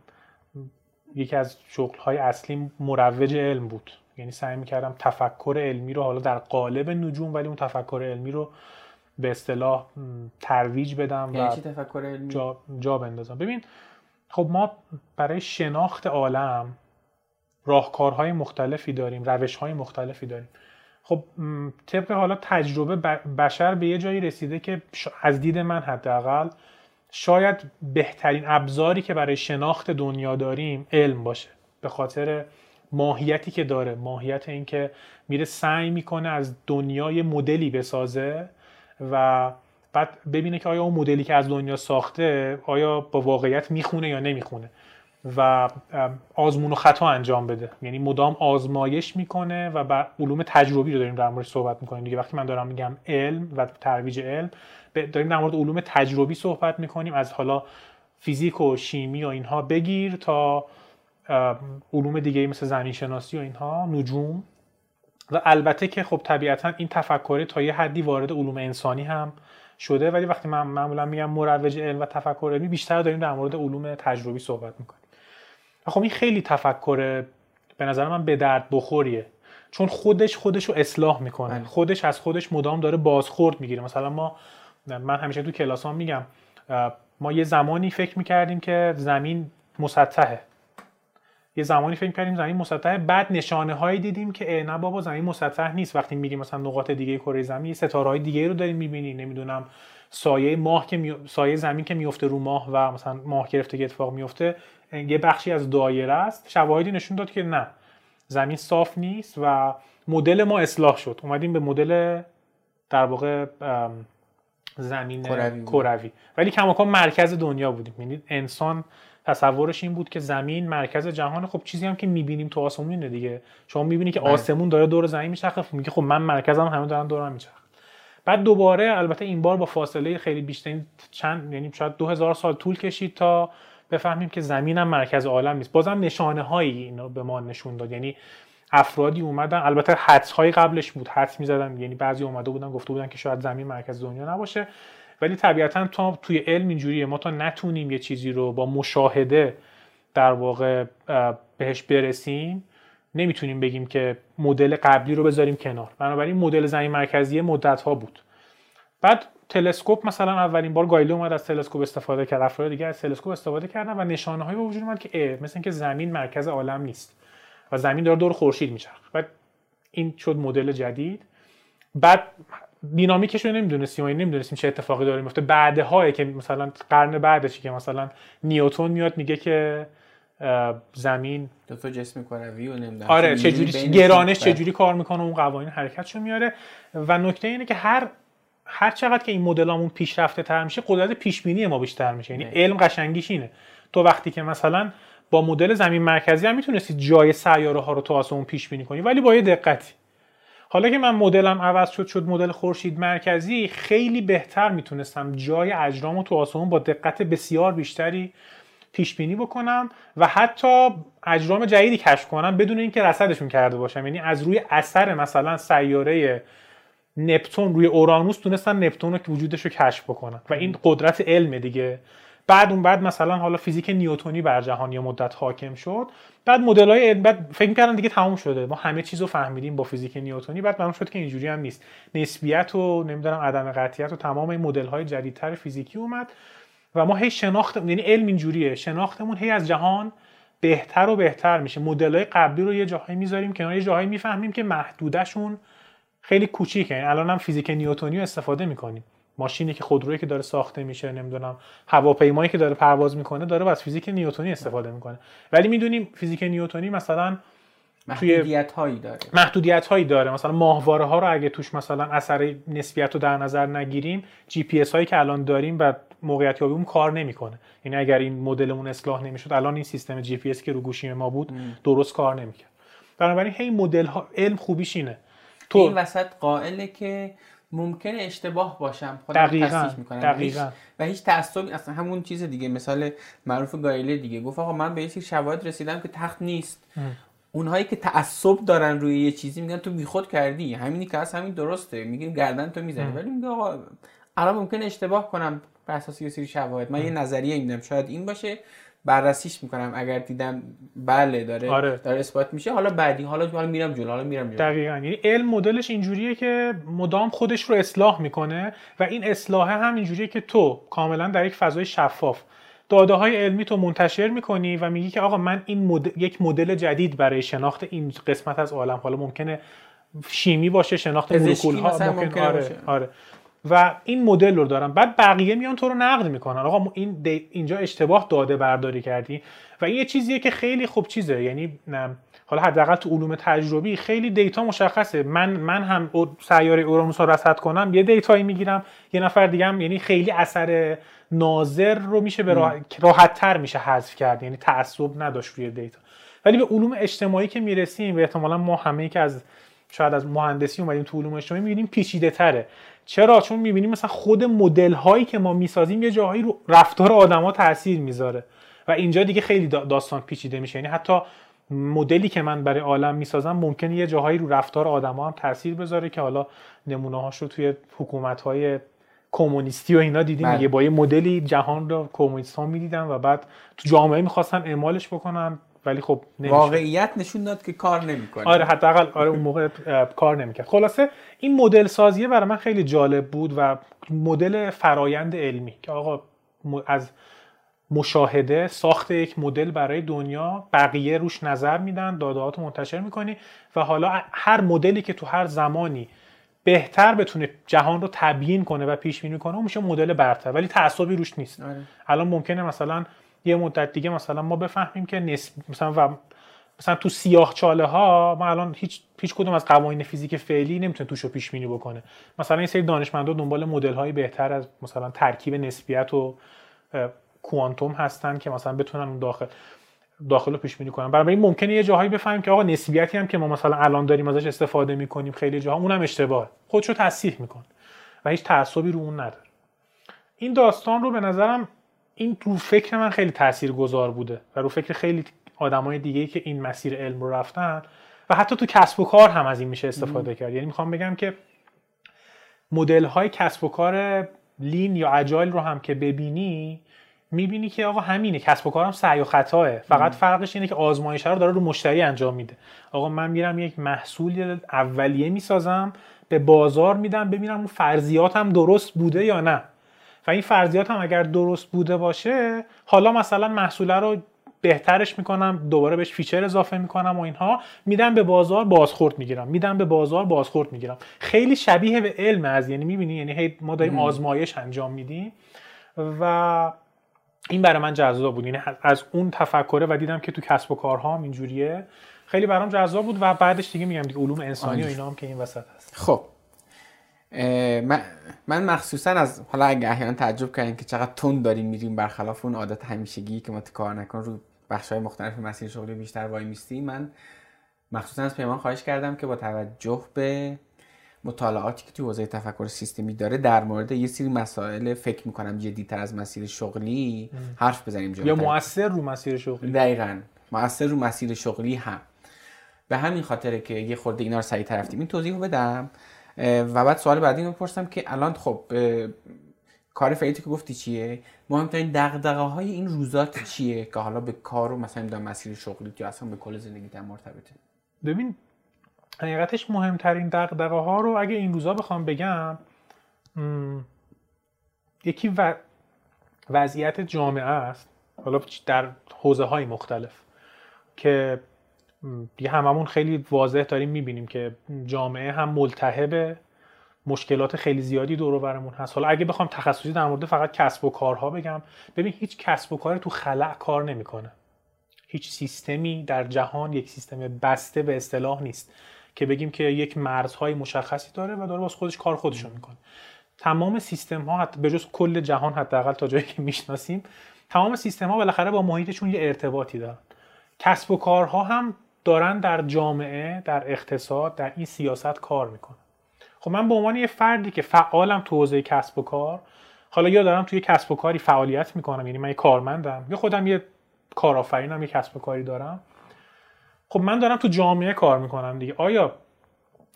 یکی از شغل‌های اصلی مروج علم بود. یعنی سعی می‌کردم تفکر علمی رو حالا در قالب نجوم، ولی اون تفکر علمی رو به اصطلاح ترویج بدم و یعنی چی تفکر علمی؟ جا بندازم. ببین خب ما برای شناخت عالم راهکارهای مختلفی داریم، روش‌های مختلفی داریم. خب طبق حالا تجربه بشر به یه جایی رسیده که از دید من حداقل شاید بهترین ابزاری که برای شناخت دنیا داریم علم باشه، به خاطر ماهیتی که داره، ماهیت این که میره سعی میکنه از دنیای مدلی بسازه و بعد ببینه که آیا اون مدلی که از دنیا ساخته آیا با واقعیت میخونه یا نمیخونه و آزمون و خطا انجام بده. یعنی مدام آزمایش میکنه و با علوم تجربی رو داریم در موردش صحبت میکنیم دیگه. وقتی من دارم میگم علم و ترویج علم، داریم در مورد علوم تجربی صحبت میکنیم، از حالا فیزیک و شیمی و اینها بگیر تا علوم دیگه مثل زمین شناسی و اینها، نجوم. و البته که خب طبیعتا این تفکر تا یه حدی وارد علوم انسانی هم شده، ولی وقتی من معمولا میگم مروج علم و تفکر علمی، بیشتر داریم در مورد علوم تجربی صحبت میکنیم. خب این خیلی تفکر به نظر من به درد بخوریه، چون خودش رو اصلاح میکنه، خودش از خودش مدام داره بازخورد میگیره. مثلا من همیشه تو کلاسام میگم ما یه زمانی فکر میکردیم که زمین مسطحه، بعد نشانه هایی دیدیم که نه بابا زمین مسطح نیست. وقتی میریم مثلا نقاط دیگه کره زمین، ستاره های دیگه رو داریم میبینی، نمیدونم سایه زمین که میفته رو ماه و مثلا ماه گرفتگی اتفاق میفته یه بخشی از دایره است. شواهدی نشون داد که نه، زمین صاف نیست و مدل ما اصلاح شد، اومدیم به مدل در واقع زمین کروی، ولی کماکان مرکز دنیا بودیم. یعنی انسان تصورش این بود که زمین مرکز جهانه. خب چیزی هم که میبینیم تو آسمونه دیگه، شما میبینی که آسمون داره دور زمین میچرخه، میگه خب من مرکزم، همه دارن دورم میچرخه. بعد دوباره، البته این بار با فاصله خیلی بیشتر، یعنی شاید 2000 سال طول کشید تا بفهمیم که زمین هم مرکز عالم نیست. بازم نشانه هایی اینو به ما نشون داد. یعنی افرادی اومدن، البته حدس‌های قبلش بود، حدس می‌زدن، یعنی بعضی اومده بودن گفته بودن که شاید زمین مرکز دنیا نباشه، ولی طبیعتاً تا توی علم اینجوریه، ما تا نتونیم یه چیزی رو با مشاهده در واقع بهش برسیم نمیتونیم بگیم که مدل قبلی رو بذاریم کنار. بنابراین مدل زمین مرکزی مدت‌ها بود. بعد تلسکوپ مثلا اولین بار گالیله اومد از تلسکوپ استفاده کرد، افراد دیگه از تلسکوپ استفاده کردن و نشانه‌هایی به وجود اومد که مثلا اینکه زمین مرکز عالم نیست و زمین داره دور خورشید میچرخه. بعد این شد مدل جدید. بعد دینامیکش رو نمیدونستیم چه اتفاقی داره میفته. بعدهایی که مثلا قرن بعدش که مثلا نیوتن میاد میگه که زمین دو تا جسم کروی و نمیدونم آره چجوری گرانش چجوری کار میکنه، اون قوانین حرکتشو میاره. و نکته اینه که هر چقدر که این مدلامون پیشرفته تر میشه قدرت پیش بینی ما بیشتر میشه. یعنی علم قشنگیش اینه، تو وقتی که مثلا با مدل زمین مرکزی هم میتونستی جای سیاره ها رو تو آسمون پیش بینی کنی، ولی با یه دقتی. حالا که من مدلم عوض شد مدل خورشید مرکزی، خیلی بهتر میتونستم جای اجرامو تو آسمون با دقت بسیار بیشتری پیش بینی بکنم و حتی اجرام جدیدی کشف کنم بدون اینکه رصدشون کرده باشم. یعنی از روی اثر مثلا سیاره نپتون روی اورانوس تونستن نپتون رو که وجودش رو کشف بکنن و این قدرت علم دیگه. بعد مثلا حالا فیزیک نیوتنی بر جهان یا مدت حاکم شد، بعد مدل‌های علم، بعد فکر می‌کردن دیگه تموم شده، ما همه چیزو فهمیدیم با فیزیک نیوتنی، بعد معلوم شد که اینجوری هم نیست. نسبیت و نمیدونم عدم قطعیت و تمام این مدل‌های جدیدتر فیزیکی اومد و ما هی شناختمون، یعنی علم اینجوریه، شناختمون هی از جهان بهتر و بهتر میشه. مدل‌های قبلی رو یه جاهایی می‌ذاریم کنار، یه جاهایی می‌فهمیم که محدودشون خیلی کوچیکه. یعنی الان هم فیزیک نیوتنی رو استفاده می‌کنیم، ماشینی که خودرویی که داره ساخته میشه، نمیدونم هواپیمایی که داره پرواز میکنه، داره از فیزیک نیوتنی استفاده میکنه. ولی میدونیم فیزیک نیوتنی مثلا محدودیت هایی داره. مثلا ماهواره ها رو اگه توش مثلا اثر نسبیت رو در نظر نگیریم، جی پی اس هایی که الان داریم و موقعیت یابیمون کار نمیکنه. یعنی اگر این مدلمون اصلاح نمیشد الان این سیستم جی پی اس که رو گوشیم ما بود درست کار نمیکرد. بنابراین هی مدل ها علم خوبیش اینه. تو این وسط قائله که ممکنه اشتباه باشم، خودم تصدیق میکنم دقیقاً و هیچ تعصبی، اصلا همون چیز دیگه، مثال معروف گالیله دیگه، گفت آقا من به یه سری شواهد رسیدم که تخت نیست. اونهایی که تعصب دارن روی یه چیزی میگن تو بیخود کردی، همینی که هست همین درسته، میگیم گردن تو میزنی، ولی میگه آقا الان ممکنه اشتباه کنم بر اساس یه سری شواهد، من یه نظریه میدم شاید این باشه، بررسیش میکنم، اگر دیدم بله داره اثبات میشه، حالا بعدی حالا میرم جلو. دقیقاً. یعنی علم مدلش اینجوریه که مدام خودش رو اصلاح میکنه و این اصلاح هم اینجوریه که تو کاملا در یک فضای شفاف داده های علمی تو منتشر میکنی و میگی که آقا من این یک مدل جدید برای شناخت این قسمت از عالم، حالا ممکنه شیمی باشه، شناخت مولکول ها ممکنه آره و این مدل رو دارم. بعد بقیه میان تو رو نقد میکنن، آقا این اینجا اشتباه داده برداری کردی و این یه چیزیه که خیلی خوب چیزه. یعنی حالا حداقل تو علوم تجربی خیلی دیتا مشخصه، من هم سیاره اورانوس رو رصد کنم یه دیتایی میگیرم، یه نفر دیگه هم، یعنی خیلی اثر ناظر رو میشه به راحت‌تر میشه حذف کرد، یعنی تعصب نداشت روی دیتا. ولی به علوم اجتماعی که میرسیم و احتمالاً ما همه که از شاید از مهندسی اومدیم تو علوم اجتماعی، میبینیم پیچیده‌تره. چرا؟ چون میبینیم مثلا خود مدل هایی که ما میسازیم یه جاهایی رو رفتار آدما تاثیر میذاره و اینجا دیگه خیلی داستان پیچیده میشه. یعنی حتی مدلی که من برای عالم میسازم ممکنه یه جاهایی رو رفتار آدما هم تاثیر بذاره که حالا نمونه‌هاش رو توی حکومت‌های کمونیستی و اینا دیدیم دیگه، با یه مدلی جهان رو کمونیست‌ها می‌دیدن و بعد تو جامعه می‌خواستن اعمالش بکنن، ولی خب نمیشه. واقعیت نشون داد که کار نمیکنه. آره حداقل اون موقع کار نمیکرد. خلاصه این مدل سازیه برای من خیلی جالب بود و مدل فرایند علمی که آقا از مشاهده ساخت یک مدل برای دنیا، بقیه روش نظر میدن، داده‌هاتو منتشر میکنی و حالا هر مدلی که تو هر زمانی بهتر بتونه جهان رو تبیین کنه و پیش بینی کنه اون میشه مدل برتر، ولی تعصبی روش نیست. آره. الان ممکنه مثلا یه مدت دیگه مثلا ما بفهمیم که مثلا تو سیاه‌چاله ها ما الان هیچ کدوم از قوانین فیزیک فعلی نمیتونه توش رو پیش بینی بکنه. مثلا این سری دانشمندا دنبال مدل های بهتر از مثلا ترکیب نسبیت و کوانتوم هستن که مثلا بتونن اون داخل رو پیش بینی کنن. برای این ممکنه یه جاهایی بفهمیم که آقا نسبیتی هم که ما مثلا الان داریم ازش استفاده میکنیم خیلی جاها اونم اشتباهه، خودش رو تصحیح میکنه و هیچ تعصبی رو اون نداره. این داستان رو به نظرم این رو فکر من خیلی تاثیرگذار بوده و رو فکر خیلی آدمای دیگه که این مسیر علم رو رفتن و حتی تو کسب و کار هم از این میشه استفاده کرد. یعنی میخوام بگم که مدل های کسب و کار لین یا اجایل رو هم که ببینی میبینی که آقا همینه، کسب و کارم سعی و خطاه، فقط فرقش اینه که آزمایش رو داره رو مشتری انجام میده. آقا من میرم یک محصول اولیه میسازم به بازار میدم ببینم اون فرضیاتم درست بوده یا نه، و این فرضیات هم اگر درست بوده باشه حالا مثلا محصوله رو بهترش میکنم، دوباره بهش فیچر اضافه میکنم و اینها، میدم به بازار بازخورد میگیرم، میدم به بازار بازخورد میگیرم. خیلی شبیه به علم از، یعنی میبینی، یعنی هی ما داریم آزمایش انجام میدیم و این برای من جذاب بود. یعنی از اون تفکره و دیدم که تو کسب و کارها هم اینجوریه، خیلی برام جذاب بود و بعدش دیگه میگم دیگه علوم انسانی و اینا هم که این وسط هست. خب من مخصوصا از حالا اگه احیانا تعجب کردین که چقدر تند داریم میریم برخلاف اون عادت همیشگی که ما تو کارنکن رو بخش‌های مختلف مسیر شغلی بیشتر وای میستیم، من مخصوصا از پیمان خواهش کردم که با توجه به مطالعاتی که تو حوزه تفکر سیستمی داره در مورد یه سری مسائل فکر می‌کنم جدی‌تر از مسیر شغلی حرف بزنیم یا مؤثر رو مسیر شغلی. دقیقاً مؤثر رو مسیر شغلی هم، به همین خاطره که یه خورده اینا رو سعی طرفتیم. این توضیحو بدم و بعد سوال بعدی رو پرسم که الان خب کار فعلیتی که گفتی چیه؟ مهمترین دغدغه‌های این روزات چیه که حالا به کار و مثلا در مسیر شغلی یا اصلا به کل زندگیت مرتبطه؟ ببین حقیقتش مهمترین دغدغه ها رو اگه این روزا بخوام بگم، یکی وضعیت جامعه است، حالا در حوزه های مختلف که دیگه هممون خیلی واضح داریم میبینیم که جامعه هم ملتهبه، مشکلات خیلی زیادی دور و برمون هست. حالا اگه بخوام تخصصی در مورد فقط کسب و کارها بگم، ببین هیچ کسب و کاری تو خلأ کار نمیکنه. هیچ سیستمی در جهان یک سیستم بسته به اصطلاح نیست که بگیم که یک مرزهای مشخصی داره و داره باز خودش کار خودشو میکنه. تمام سیستم ها حتی به جز کل جهان، حداقل تا جایی که میشناسیم، تمام سیستم ها بالاخره با محیطشون یه ارتباطی دارن. کسب و کارها هم دارن در جامعه، در اقتصاد، در این سیاست کار میکنن. خب من به عنوان یه فردی که فعالم تو حوزه کسب و کار، حالا یا دارم توی کسب و کاری فعالیت میکنم، یعنی من یه کارمندم، یا خودم یه کارآفرینم، یک کسب و کاری دارم، خب من دارم تو جامعه کار میکنم دیگه. آیا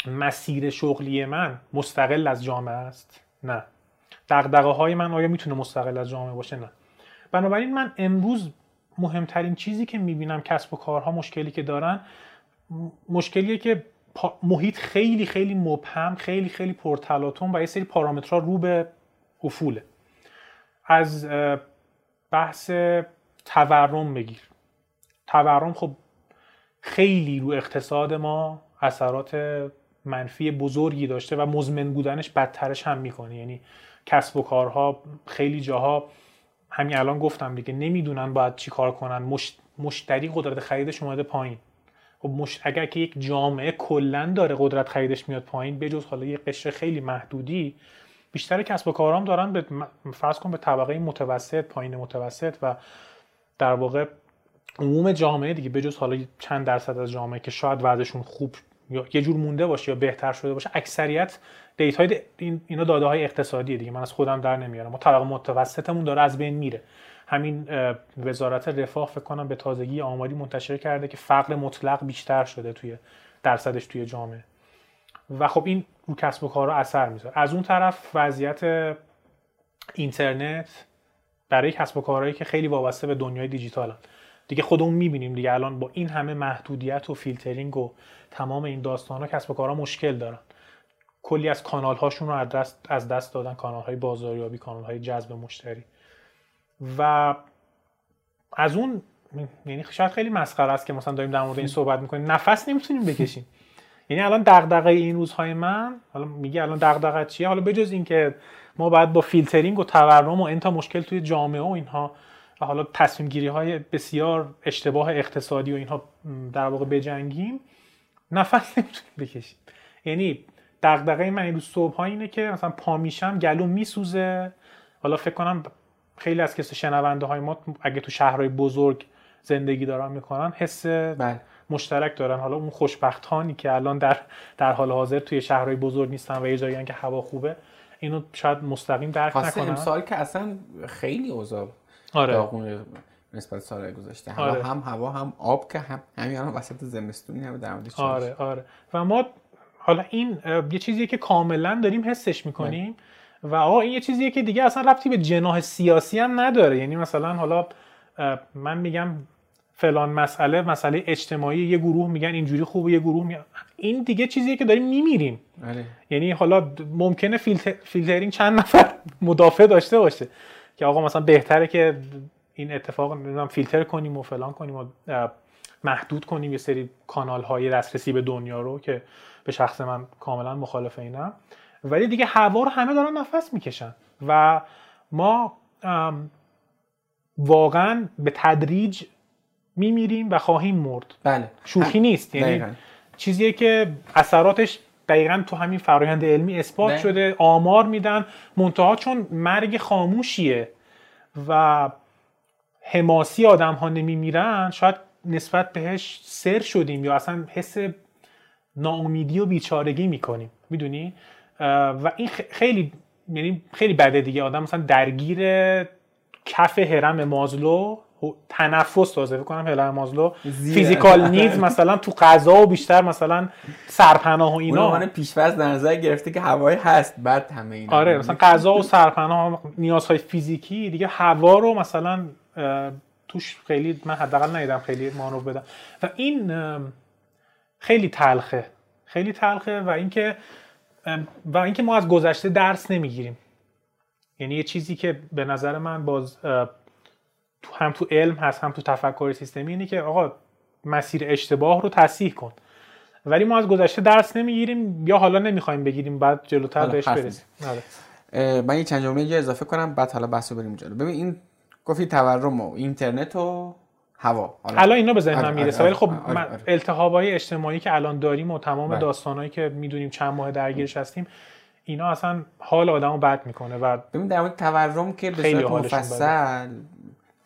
مسیر شغلی من مستقل از جامعه است؟ نه. دغدغه های من آیا میتونه مستقل از جامعه باشه؟ نه. بنابراین من امروز مهمترین چیزی که میبینم کسب و کارها مشکلی که دارن، مشکلیه که محیط خیلی خیلی مبهم، خیلی خیلی پرتلاطم و یه سری پارامترها رو به افوله. از بحث تورم بگیر. تورم خب خیلی رو اقتصاد ما اثرات منفی بزرگی داشته و مزمن بودنش بدترش هم میکنه. یعنی کسب و کارها خیلی جاها، همین الان گفتم دیگه، نمیدونن باید چی کار کنن. مشتری قدرت خریدش اومده پایین. خب اگر که یک جامعه کلن داره قدرت خریدش میاد پایین، بجز حالا یک قشر خیلی محدودی، بیشتر کسب و کارام دارن به فرض کن به طبقه متوسط، پایین متوسط و در واقع عموم جامعه دیگه، به جز حالا چند درصد از جامعه که شاید وضعشون خوب یا یه جور مونده باشه یا بهتر شده باشه، اکثریت دیتاهای اینا داده های اقتصادیه دیگه، من از خودم در نمیارم. ما طبقه متوسطمون داره از بین میره. همین وزارت رفاه فکر کنم به تازگی آماری منتشر کرده که فقر مطلق بیشتر شده توی درصدش توی جامعه و خب این رو کسب و کارها اثر میذاره. از اون طرف وضعیت اینترنت برای کسب و کارهایی که خیلی وابسته به دنیای دیجیتالن دیگه، خودمون میبینیم دیگه الان با این همه محدودیت و فیلترینگ و تمام این داستانا کسب و کارها مشکل دارن. کلی از کانال هاشون رو از دست دادن، کانال های بازاریابی، کانال های جذب مشتری. و از اون، یعنی شاید خیلی مسخره است که مثلا داریم در مورد این صحبت میکنیم، نفس نمیتونیم بکشیم. یعنی الان دغدغه این روزهای من، حالا میگه الان دغدغه چیه، حالا بجز اینکه ما باید با فیلترینگ و تورم و این تا مشکل توی جامعه و اینها و حالا تصمیم گیری های بسیار اشتباه اقتصادی و اینها در واقع بجنگیم، نفس نمیتونیم بکشیم. یعنی دغدغه من این روز صبح‌ها اینه که مثلا پا میشم گلو میسوزه. حالا فکر کنم خیلی از کس شنونده های ما اگه تو شهرهای بزرگ زندگی دارن میکنن حس مشترک دارن. حالا اون خوشبختانی که الان در حال حاضر توی شهرهای بزرگ نیستن و یه جایی که هوا خوبه، اینو شاید مستقیم درک نکنن. خاصه امسال که اصلا خیلی اوضاع داغونه. نسبت سال‌های گذشته. آره. هم هوا هم آب که همین الان وسط زمستونی هم در مورد. آره آره. و ما حالا این یه چیزیه که کاملا داریم حسش میکنیم و این یه چیزیه که دیگه اصلا ربطی به جناح سیاسی هم نداره. یعنی مثلا حالا من میگم فلان مسئله اجتماعی، یه گروه میگن اینجوری خوبه، یه گروه میگن این دیگه چیزیه که داریم میمیریم. آره. یعنی حالا ممکنه فیلترینگ چند نفر مدافع داشته باشه که آقا مثلا بهتره که این اتفاق نمیدونم فیلتر کنیم و فلان کنیم و محدود کنیم یه سری کانال‌های دسترسی به دنیا رو، که به شخص من کاملا مخالف اینم، ولی دیگه هوا رو همه دارن نفس میکشن و ما واقعا به تدریج میمیریم و خواهیم مرد. بله. شوخی نیست. یعنی چیزیه که اثراتش دقیقاً تو همین فرایند علمی اثبات شده، آمار میدن، منتها چون مرگ خاموشیه و حماسی آدم ها نمیمیرن، شاید نسبت بهش سر شدیم یا اصلا حس ناامیدی و بیچارگی میکنیم، میدونی؟ و این خیلی، یعنی خیلی بده دیگه. آدم مثلا درگیر کف هرم مازلو تنفس تازه بکنم، هرم مازلو فیزیکال نیز مثلا تو غذا و بیشتر مثلا سرپناه و اینا، اون پیش‌فرض در نظر گرفته که هوای هست بعد همه اینا. آره مثلا غذا و سرپناه، نیازهای فیزیکی دیگه، هوا رو مثلا توش خیلی من حداقل ندیدم خیلی مانور بدم و این خیلی تلخه، خیلی تلخه. و اینکه ما از گذشته درس نمیگیریم، یعنی یه چیزی که به نظر من باز هم تو علم هست هم تو تفکر سیستمی، اینه که آقا مسیر اشتباه رو تصحیح کن، ولی ما از گذشته درس نمیگیریم یا حالا نمیخوایم بگیریم، بعد جلوتر بهش برسیم. من یه چند جمله اینجا اضافه کنم بعد حالا بحثو بریم جلو. ببین این گفتی تورم و اینترنت و هوا، الان اینا به ذهنم میرسه، ولی خب التهاب‌های اجتماعی که الان داریم و تمام داستانایی که میدونیم چند ماه درگیرش هستیم، اینا اصلا حال آدمو بد میکنه. و ببین در مورد تورم که به صورت مفصل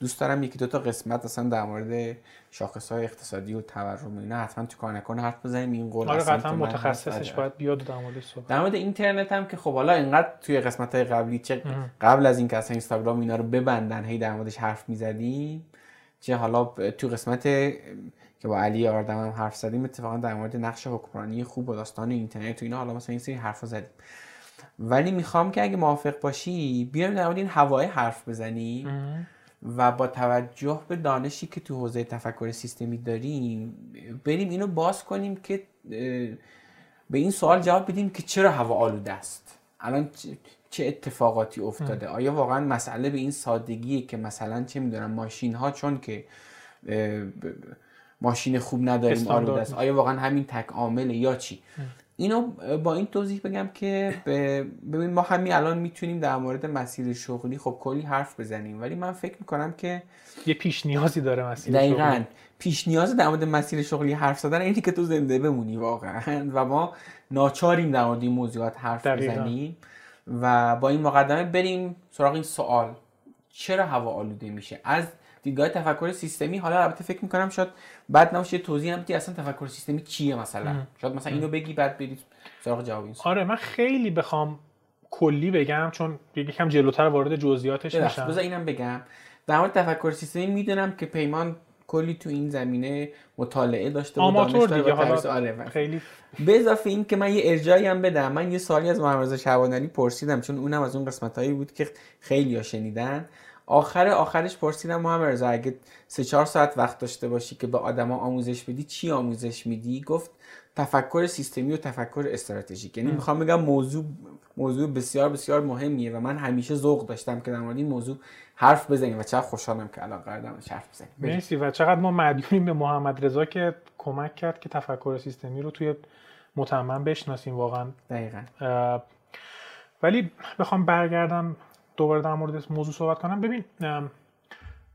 دوست دارم یکی دو تا قسمت اصلا در مورد شاخص‌های اقتصادی و تورم اینا حتما تو کارنکن حرف بزنیم. این قول اصلا قطعا متخصصش باید بیاد در موردش صحبت. در مورد اینترنت هم که خب حالا اینقدر توی قسمت‌های قبلی، چه قبل از اینکه اصلا اینستاگرام اینا رو ببندن هی در موردش حرف می‌زدیم، چه حالا تو قسمت که با علی آردم هم حرف زدیم اتفاقا در مورد نقش حکمرانی خوب و داستان اینترنت و اینا، حالا مثلا این سری حرفا زدیم. ولی می‌خوام که اگه موافق باشی بیایم در مورد این هوای حرف بزنیم و با توجه به دانشی که تو حوزه تفکر سیستمی داریم بریم اینو باز کنیم که به این سوال جواب بدیم که چرا هوا آلوده است، الان چه اتفاقاتی افتاده، آیا واقعا مسئله به این سادگیه که مثلا چه میدونم ماشین ها چون که ماشین خوب نداریم آلوده است، آیا واقعا همین تک عامله یا چی؟ اینو با این توضیح بگم که ببین ما همین الان میتونیم در مورد مسیر شغلی خب کلی حرف بزنیم، ولی من فکر میکنم که یه پیش نیازی داره مسیر شغلی. دقیقاً پیش نیاز در مورد مسیر شغلی حرف زدن اینی که تو زنده بمونی واقعا، و ما ناچاریم در مورد این موضوعات حرف بزنیم. و با این مقدمه بریم سراغ این سوال چرا هوا آلوده میشه از دیدگاه تفکر سیستمی. حالا البته فکر می‌کنم شاید بعد نباشه توضیح بدی اصلا تفکر سیستمی چیه مثلا. شاید مثلا اینو بگی بعد برید سراغ جواب این سوال. آره من خیلی بخوام کلی بگم چون یکم جلوتر وارد جزئیاتش میشم. بذار اینم بگم در مورد تفکر سیستمی. میدونم که پیمان کلی تو این زمینه مطالعه داشته و دانش داره. آره خیلی. به اضافه این که من یه ارجاعی هم بدم، من یه سوالی از محمدرضا شبانلی پرسیدم چون اونم از اون قسمتایی بود که خیلی‌ها شنیدن. آخرش پرسیدم محمدرضا اگه 3-4 ساعت وقت داشته باشی که به آدما آموزش بدی چی آموزش میدی؟ گفت تفکر سیستمی و تفکر استراتژیک. یعنی میخوام بگم موضوع بسیار بسیار مهمیه و من همیشه ذوق داشتم که در مورد این موضوع حرف بزنیم و چقدر خوشحالم که الان قرار دارم حرف بزنیم. مرسی و چقدر ما مدیونیم به محمدرضا که کمک کرد که تفکر سیستمی رو توی متمم بشناسیم واقعا. دقیقاً. ولی بخوام برگردم دوباره در مورد موضوع صحبت کنم. ببین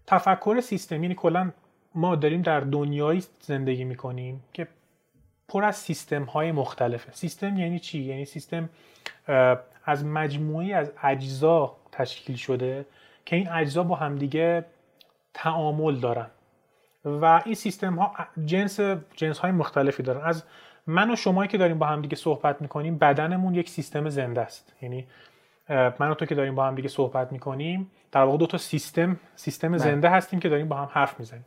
تفکر سیستمی، یعنی کلا ما داریم در دنیایی زندگی میکنیم که پر از سیستم های مختلفه. سیستم یعنی چی؟ یعنی سیستم از مجموعی از اجزا تشکیل شده که این اجزا با همدیگه تعامل دارن و این سیستم ها جنس های مختلفی دارن. از من و شمایی که داریم با همدیگه صحبت میکنیم بدنمون یک سیستم زنده است، یعنی من و تو که داریم با هم دیگه صحبت میکنیم در واقع دو تا سیستم زنده هستیم که داریم با هم حرف میزنیم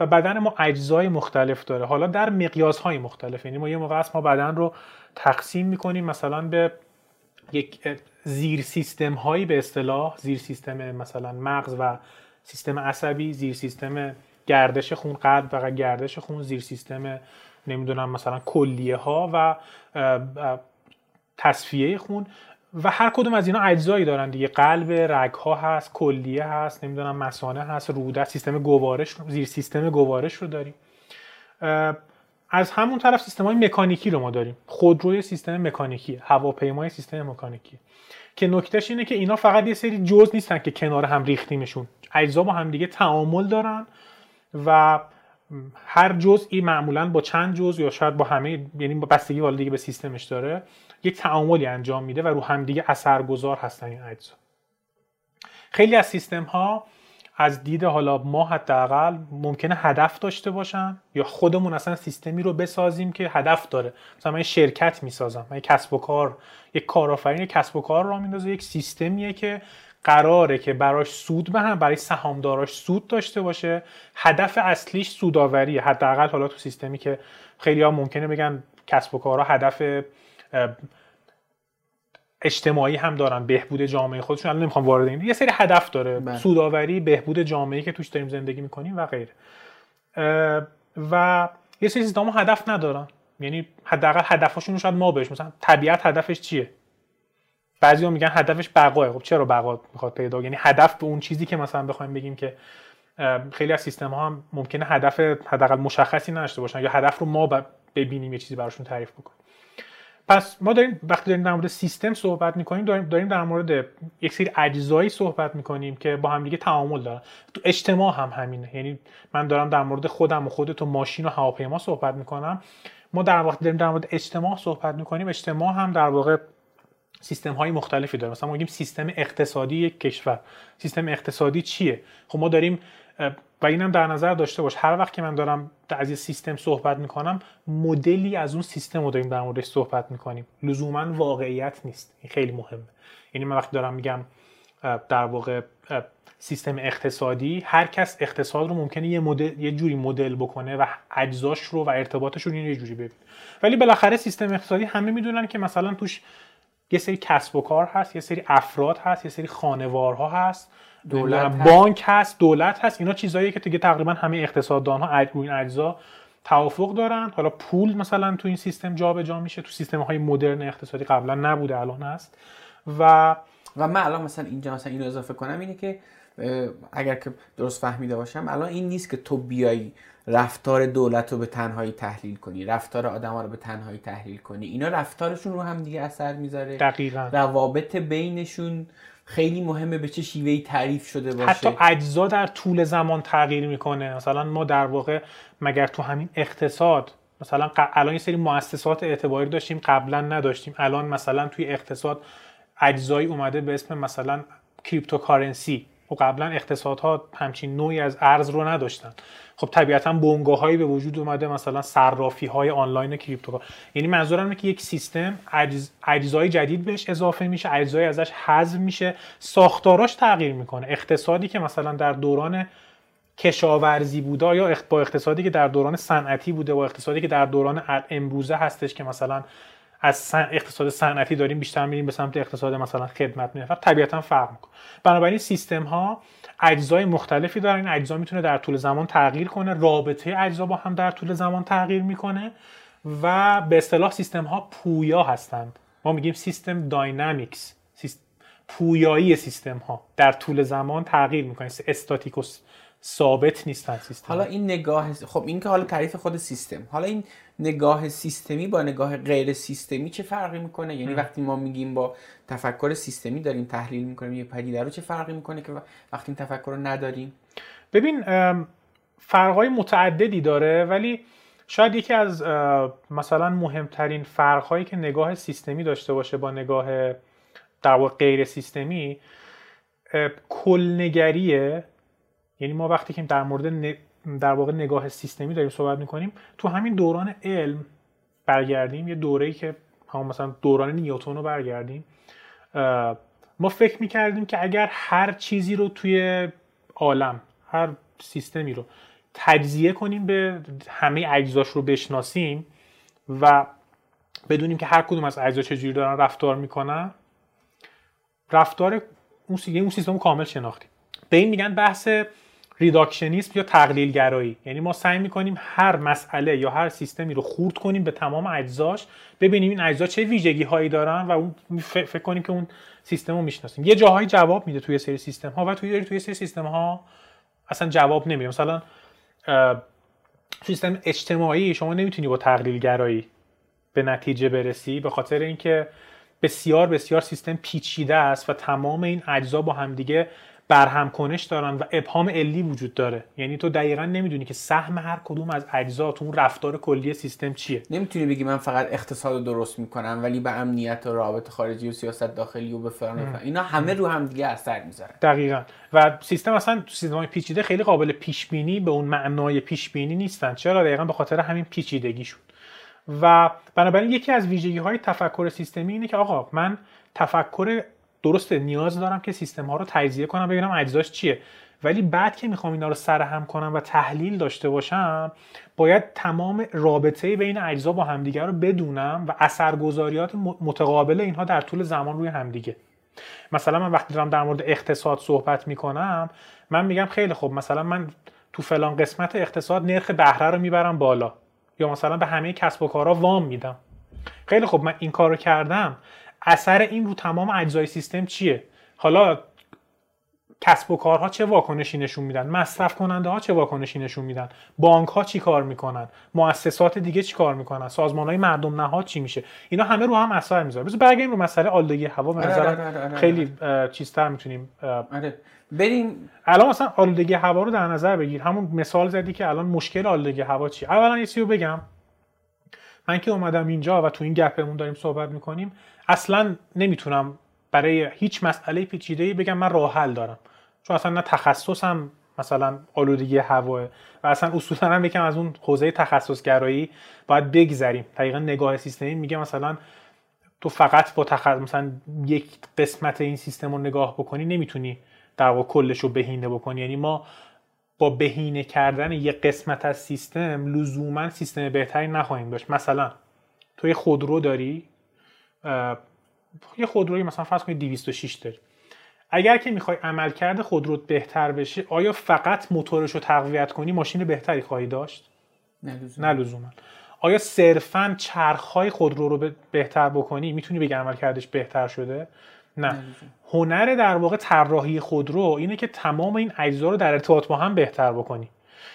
و بدن ما اجزای مختلف داره، حالا در مقیاس‌های مختلف. یعنی ما یه موقع ما بدن رو تقسیم میکنیم مثلا به یک زیر سیستم هایی، به اصطلاح زیر سیستم مثلا مغز و سیستم عصبی، زیر سیستم گردش خون، قلب و گردش خون، زیر سیستم نمیدونم مثلا کلیه ها و تصفیه خون و هر کدوم از اینا اجزایی دارن دیگه. قلب رگ ها هست، کلیه هست، نمیدونم مثانه هست، روده، سیستم گوارش، زیر سیستم گوارش رو داریم. از همون طرف سیستم‌های مکانیکی رو ما داریم، خودروی سیستم مکانیکی، هواپیمای سیستم مکانیکی، که نکتهش اینه که اینا فقط یه سری جزء نیستن که کنار هم ریختیمشون، اجزا با هم دیگه تعامل دارن و هر جزئی معمولاً با چند جزء یا شاید با همه، یعنی بستگی والا دیگه به سیستمش داره، یک تعاملی انجام میده و رو هم دیگه اثرگذار هستن این اجزا. خیلی از سیستم‌ها از دید حالا ما حداقل ممکنه هدف داشته باشن یا خودمون اصلا سیستمی رو بسازیم که هدف داره. مثلا من شرکت میسازم، من کسب و کار، یک کارآفرین یک کسب و کار رو میندازه، یک سیستمیه که قراره که براش سود به هم، برای سهامداراش سود داشته باشه. هدف اصلیش سوداوریه، حداقل حالا تو سیستمی که خیلی‌ها ممکنه بگن کسب و کارها هدف اجتماعی هم دارن، بهبود جامعه خودشون، الان نمیخوام وارد این، یه سری هدف داره بره. سوداوری، بهبود جامعه‌ای که توش داریم زندگی میکنیم و غیره. و یه سری سیستم‌ها هدف ندارن، یعنی حداقل هدفشون رو شاید ما بهش، مثلا طبیعت هدفش چیه؟ بعضی‌ها میگن هدفش بقاه. خب چرا بقا میخواد پیدا؟ یعنی هدف به اون چیزی که مثلا بخوایم بگیم که خیلی از سیستم‌ها هم ممکنه هدف حداقل مشخصی نداشته باشن یا هدف رو ما ببینیم یه چیزی براشون تعریف بکنیم. پس ما داریم وقتی داریم در مورد سیستم صحبت می‌کنیم، داریم در مورد یک سری اجزایی صحبت می‌کنیم که با هم دیگه تعامل دارن. تو اجتماع هم همینه، یعنی من دارم در مورد خودم و خودت و ماشین و هواپیما صحبت می‌کنم، ما در واقع داریم در مورد اجتماع صحبت می‌کنیم. اجتماع هم در واقع سیستم‌های مختلفی داره. مثلا ما می‌گیم سیستم اقتصادی یک کشور، سیستم اقتصادی چیه؟ خب ما داریم، و اینم در نظر داشته باش، هر وقت که من دارم از یه سیستم صحبت میکنم، مدلی از اون سیستم رو داریم در موردش صحبت میکنیم، لزوما واقعیت نیست. این خیلی مهمه. یعنی من وقتی دارم میگم در واقع سیستم اقتصادی، هر کس اقتصاد رو ممکنه یه مدل، یه جوری مدل بکنه و اجزاش رو و ارتباطش رو یه جوری ببینه، ولی بالاخره سیستم اقتصادی همه میدونن که مثلا توش یه سری کسب و کار هست، یه سری افراد هست، یه سری خانوارها هست، دولت، بانک هست، دولت هست. اینا چیزاییه که دیگه تقریبا همه اقتصاددان‌ها این اجزا توافق دارن. حالا پول مثلا تو این سیستم جابجا میشه، تو سیستم‌های مدرن اقتصادی قبلا نبوده، الان هست. و من الان مثلا اینجا مثلا اینو اضافه کنم، اینه که اگر که درست فهمیده باشم، الان این نیست که تو بیای رفتار دولت رو به تنهایی تحلیل کنی، رفتار آدما رو به تنهایی تحلیل کنی. اینا رفتارشون رو هم دیگه اثر میذاره. دقیقاً. روابط بینشون خیلی مهمه، به چه شیوهی تعریف شده باشه. حتی اجزا در طول زمان تغییر میکنه. مثلا ما در واقع مگر تو همین اقتصاد، مثلا الان یه سری مؤسسات اعتباری داشتیم قبلا نداشتیم، الان مثلا توی اقتصاد اجزایی اومده به اسم مثلا کریپتوکارنسی و قبلا اقتصادها همچین نوعی از ارز رو نداشتن. خب طبیعتا بنگاهایی به وجود اومده، مثلا صرافی‌های آنلاین کریپتو. یعنی منظورم اینه که یک سیستم اجزای جدید بهش اضافه میشه، اجزای ازش حذف میشه، ساختاراش تغییر میکنه. اقتصادی که مثلا در دوران کشاورزی بوده، یا با اقتصادی که در دوران صنعتی بوده، با اقتصادی که در دوران امروزه هستش که مثلا از اقتصاد صنعتی داریم بیشتر میریم به سمت اقتصاد مثلا خدمت محور، طبیعتا فرق میکنه. بنابراین سیستم ها اجزای مختلفی دارن، این اجزا میتونه در طول زمان تغییر کنه، رابطه اجزا با هم در طول زمان تغییر میکنه و به اصطلاح سیستم ها پویا هستند. ما میگیم سیستم داینامیکس، پویایی سیستم ها در طول زمان تغییر میکنه، استاتیک و ثابت نیستن سیستم. حالا این نگاه، خب این که حالا تعریف خود سیستم، حالا این نگاه سیستمی با نگاه غیر سیستمی چه فرقی میکنه؟ یعنی وقتی ما میگیم با تفکر سیستمی داریم تحلیل میکنیم یه پدیده رو، چه فرقی میکنه که وقتی این تفکر رو نداریم؟ ببین فرق‌های متعددی داره، ولی شاید یکی از مثلا مهمترین فرق‌هایی که نگاه سیستمی داشته باشه با نگاه در واقع غیر سیستمی، کلنگریه. یعنی ما وقتی که در مورد در واقع نگاه سیستمی داریم صحبت میکنیم، تو همین دوران علم برگردیم، یه دوره‌ای که همون مثلا دوران نیوتن رو برگردیم، ما فکر میکردیم که اگر هر چیزی رو توی عالم، هر سیستمی رو تجزیه کنیم، به همه اجزاش رو بشناسیم و بدونیم که هر کدوم از اجزا چجوری دارن رفتار میکنن، رفتار اون سیستم رو کامل شناختیم. به این میگن بحث ریداکشنیسم یا تقلیلگرایی. یعنی ما سعی میکنیم هر مسئله یا هر سیستمی رو خورد کنیم به تمام اجزاش، ببینیم این اجزا چه ویژگی هایی دارن و فکر کنیم که اون سیستم رو میشناسیم. یه جاهایی جواب میده توی سری سیستم ها و توی سری سیستم ها اصلا جواب نمیده. مثلا سیستم اجتماعی شما نمیتونی با تقلیلگرایی به نتیجه برسی، به خاطر اینکه بسیار بسیار سیستم پیچیده است و تمام این اجزا با همدیگه برهمکنش دارن و ابهام علی وجود داره. یعنی تو دقیقاً نمیدونی که سهم هر کدوم از اجزا تو اون رفتار کلی سیستم چیه. نمیتونی بگی من فقط اقتصاد درست میکنم ولی به امنیت و روابط خارجی و سیاست داخلی و به فلان، اینا همه رو همدیگه اثر میذاره. دقیقاً. و سیستم اصلا سیستم‌های پیچیده خیلی قابل پیش بینی به اون معنای پیش بینی نیستن. چرا؟ دقیقاً به خاطر همین پیچیدگیشون. و بنابراین یکی از ویژگی‌های تفکر سیستمی اینه که آقا من تفکر درسته نیاز دارم که سیستم ها رو تجزیه کنم، ببینم اجزاش چیه، ولی بعد که میخوام اینا رو سرهم کنم و تحلیل داشته باشم، باید تمام رابطه بین اجزا با همدیگه رو بدونم و اثرگذاریات متقابل اینها در طول زمان روی همدیگه. مثلا من وقتی دارم در مورد اقتصاد صحبت میکنم، من میگم خیلی خب مثلا من تو فلان قسمت اقتصاد نرخ بهره رو میبرم بالا، یا مثلا به همه کسب و کارها وام میدم. خیلی خب من این کارو کردم، اثر این رو تمام اجزای سیستم چیه؟ حالا کسب و کارها چه واکنشی نشون میدن؟ مصرف کننده ها چه واکنشی نشون میدن؟ بانک ها چی کار میکنن؟ مؤسسات دیگه چی کار میکنن؟ سازمان های مردم نهاد چی میشه؟ اینا همه رو هم اثر میذاره. بس برگردیم رو مسئله آلودگی هوا، به نظرم خیلی چیزتر میتونیم بریم. الان مثلا آلودگی هوا رو در نظر بگیر. همون مثال زدی که الان مشکل آلودگی هوا چیه. اولا یه چیزی بگم، من که اومدم اینجا و تو این گپمون داریم صحبت میکنیم، اصلا نمیتونم برای هیچ مسئله پیچیده‌ای بگم من راه حل دارم، چون اصلا نه تخصصم مثلا آلودگی هوا و اصلا اصولا هم یکم از اون حوزه تخصصگرایی باید بگذریم. دقیقاً نگاه سیستمی میگه مثلا تو فقط با مثلا یک قسمت این سیستم رو نگاه بکنی نمیتونی در واقع کلش رو بهینه بکنی. یعنی ما با بهینه کردن یک قسمت از سیستم لزوما سیستم بهتری نخواهیم داشت. مثلا تو یه خودرو داری، یه خودروی مثلا فرض کنید 206 داری، اگر که میخوای عملکرد خودرو بهتر بشه، آیا فقط موتورش رو تقویت کنی ماشین بهتری خواهی داشت؟ نه لزوما. آیا صرفا چرخهای خودرو رو بهتر بکنی میتونی بگی عملکردش بهتر شده؟ نه. هنر در واقع طراحی خودرو اینه که تمام این اجزا رو در ارتباط با هم بهتر بکنی.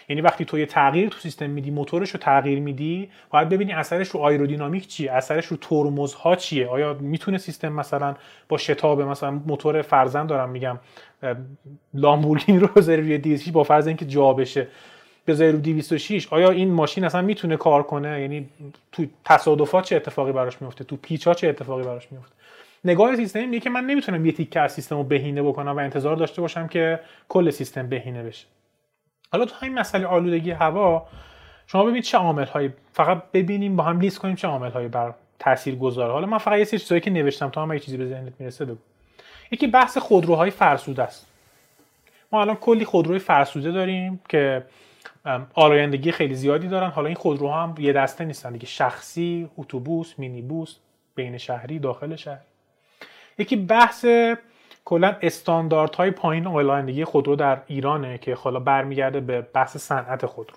یعنی وقتی تو یه تغییر تو سیستم میدی، موتورش رو تغییر میدی، باید ببینی اثرش رو آیرودینامیک چیه، اثرش رو ترمزها چیه، آیا میتونه سیستم مثلا با شتاب، مثلا موتور فرزن دارم میگم لامبورگینی رو بذاری روی 206 با فرض اینکه جا بشه، بذاری رو 206، آیا این ماشین اصلا میتونه کار کنه؟ یعنی تو تصادفات چه اتفاقی براش میفته، تو پیچا چه اتفاقی براش میفته. نگاه سیستمی میگه که من نمیتونم یه تیکه از سیستم رو بهینه بکنم و انتظار داشته باشم که کل سیستم بهینه بشه. حالا تو همین مسئله آلودگی هوا شما ببینید چه عامل‌هایی، فقط ببینیم با هم لیست کنیم چه عامل‌هایی بر تاثیر گذاره. حالا من فقط یه سری چیزایی که نوشتم، تو هم یه چیزی به ذهنت میرسه بگو. یکی بحث خودروهای فرسوده است. ما الان کلی خودروی فرسوده داریم که آلایندگی خیلی زیادی دارن. حالا این خودروها هم یه دسته نیستن دیگه، شخصی، اتوبوس، مینیبوس، بین شهری، داخل شهر. یکی بحث کلا استانداردهای پایین آلایندگی خودرو در ایرانه که حالا برمیگرده به بحث صنعت خودرو.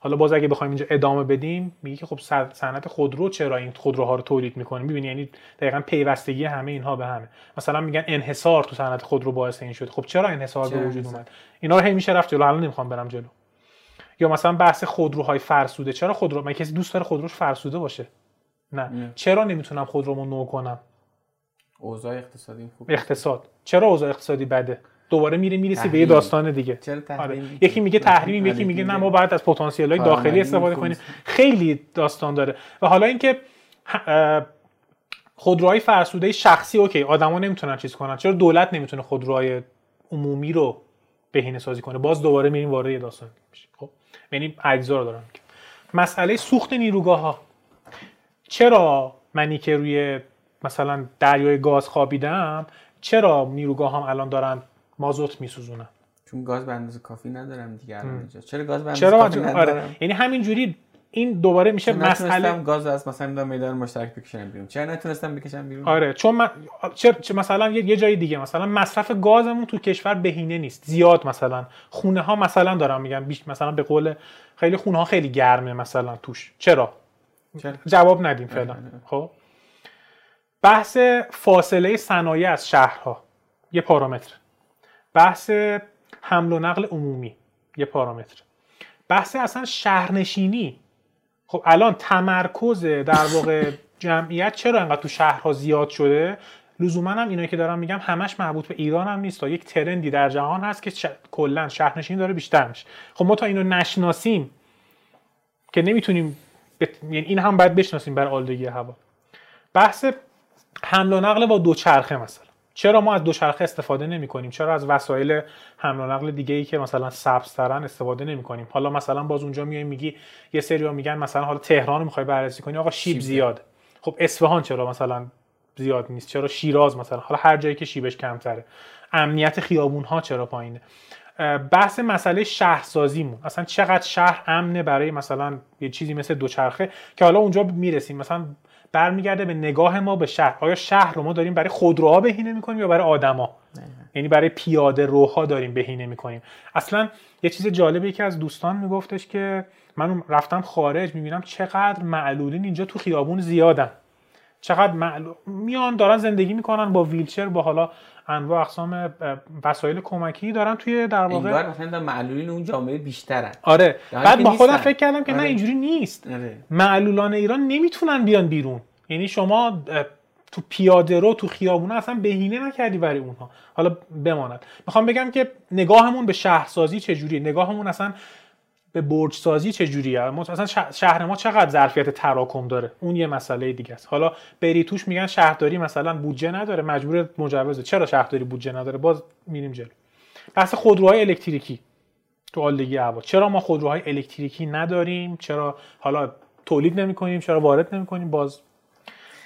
حالا باز اگه بخوایم اینجا ادامه بدیم میگه که خب صنعت خودرو چرا این خودروها رو تولید میکنه؟ میبینی یعنی دقیقاً پیوستگی همه اینها به همه. مثلا میگن انحصار تو صنعت خودرو باعث این شد. خب چرا انحصار به وجود اومد؟ اینا رو هی میشه رفت جلو. الان نمیخوام برم جلو. یا مثلا بحث خودروهای فرسوده، چرا خودرو، مگه کسی دوست داره خودروش فرسوده باشه؟ نه. چرا نمیتونم خودرومو نو کنم؟ اوضاع اقتصادی خوب. اقتصاد چرا اوضاع اقتصادی بده؟ دوباره میرسی به یه داستان دیگه. آره. یکی میگه تحریم، یکی میگه نه ما باید از پتانسیل‌های داخلی استفاده کنیم. خیلی داستان داره. و حالا اینکه خودروهای فرسوده شخصی اوکی، آدما نمیتونن چیز کنن، چرا دولت نمیتونه خودروهای عمومی رو بهینه سازی کنه؟ باز دوباره میریم وارد یه داستان میشه. خب یعنی اجزا رو دارن. مسئله سوخت نیروگاه‌ها، چرا منی که روی مثلا دریای گاز خوابیدم چرا نیروگاه هم الان دارن مازوت میسوزونن؟ چون گاز به اندازه کافی ندارم دیگه الان. چرا گاز به اندازه کافی ندارم؟ یعنی همینجوری این دوباره میشه مسئله گاز از مثلا میدان مشترک بکشن بیرون. چرا نتونستم بکشم بیرون؟ آره چون من مثلا یه جای دیگه مثلا مصرف گازمون تو کشور بهینه نیست، زیاد مثلا خونه ها مثلا دارم میگم مثلا به قول خیلی خونه ها خیلی گرمه مثلا توش. چرا؟ جواب ندیم فعلا. خب بحث فاصله صنایع از شهرها یه پارامتر، بحث حمل و نقل عمومی یه پارامتر، بحث اصلا شهرنشینی. خب الان تمرکز در واقع جمعیت چرا انقدر تو شهرها زیاد شده؟ لزوما هم اینایی که دارم میگم همش مربوط به ایران هم نیست، یک ترندی در جهان هست که کلا شهرنشینی داره بیشتر میشه. خب ما تا اینو نشناسیم که نمیتونیم یعنی این هم باید بشناسیم برای آلودگی هوا. بحث حمل و نقل با دوچرخه مثلا، چرا ما از دوچرخه استفاده نمی کنیم؟ چرا از وسایل حمل و نقل دیگه ای که مثلا سبزترن استفاده نمی کنیم؟ حالا مثلا باز اونجا میایم میگی یه سری‌ها میگن مثلا حالا تهران رو میخوای بررسی کنی، آقا شیب زیاد. خب اصفهان چرا مثلا زیاد نیست؟ چرا شیراز مثلا؟ حالا هر جایی که شیبش کمتره. امنیت خیابون‌ها چرا پایینه؟ بحث مسئله شهرسازیمون، اصلا چقدر شهر امنه برای مثلا یه چیزی مثل دوچرخه، که حالا اونجا میرسیم مثلا برمیگرده به نگاه ما به شهر. آیا شهر رو ما داریم برای خودروها بهینه میکنیم یا برای آدما؟ یعنی برای پیاده روها داریم بهینه میکنیم. اصلا یه چیز جالبی که از دوستان میگفتش که من رفتم خارج میبینم چقدر معلولین اینجا تو خیابون زیادن، چقدر معلول میان دارن زندگی میکنن با ویلچر، با حالا انواع اقسام وسایل کمکی دارن توی در واقع انگار مثلا معلولین اون جامعه بیشترن. آره بعد با خودم فکر کردم که نه اینجوری نیست. معلولان ایران نمیتونن بیان بیرون، یعنی شما تو پیاده رو تو خیابونه اصلا بهینه نکردی برای اونها. حالا بماند میخوام بگم که نگاهمون به شهرسازی چجوریه، نگاهمون اصلا به برج سازی چجوریه، مثلا شهر ما چقدر ظرفیت تراکم داره، اون یه مسئله دیگه است. حالا بری توش میگن شهرداری مثلا بودجه نداره، مجبور مجوزه. چرا شهرداری بودجه نداره؟ باز میریم جلو. بحث خودروهای الکتریکی تو آلودگی هوا، چرا ما خودروهای الکتریکی نداریم؟ چرا حالا تولید نمی‌کنیم؟ چرا وارد نمی‌کنیم؟ باز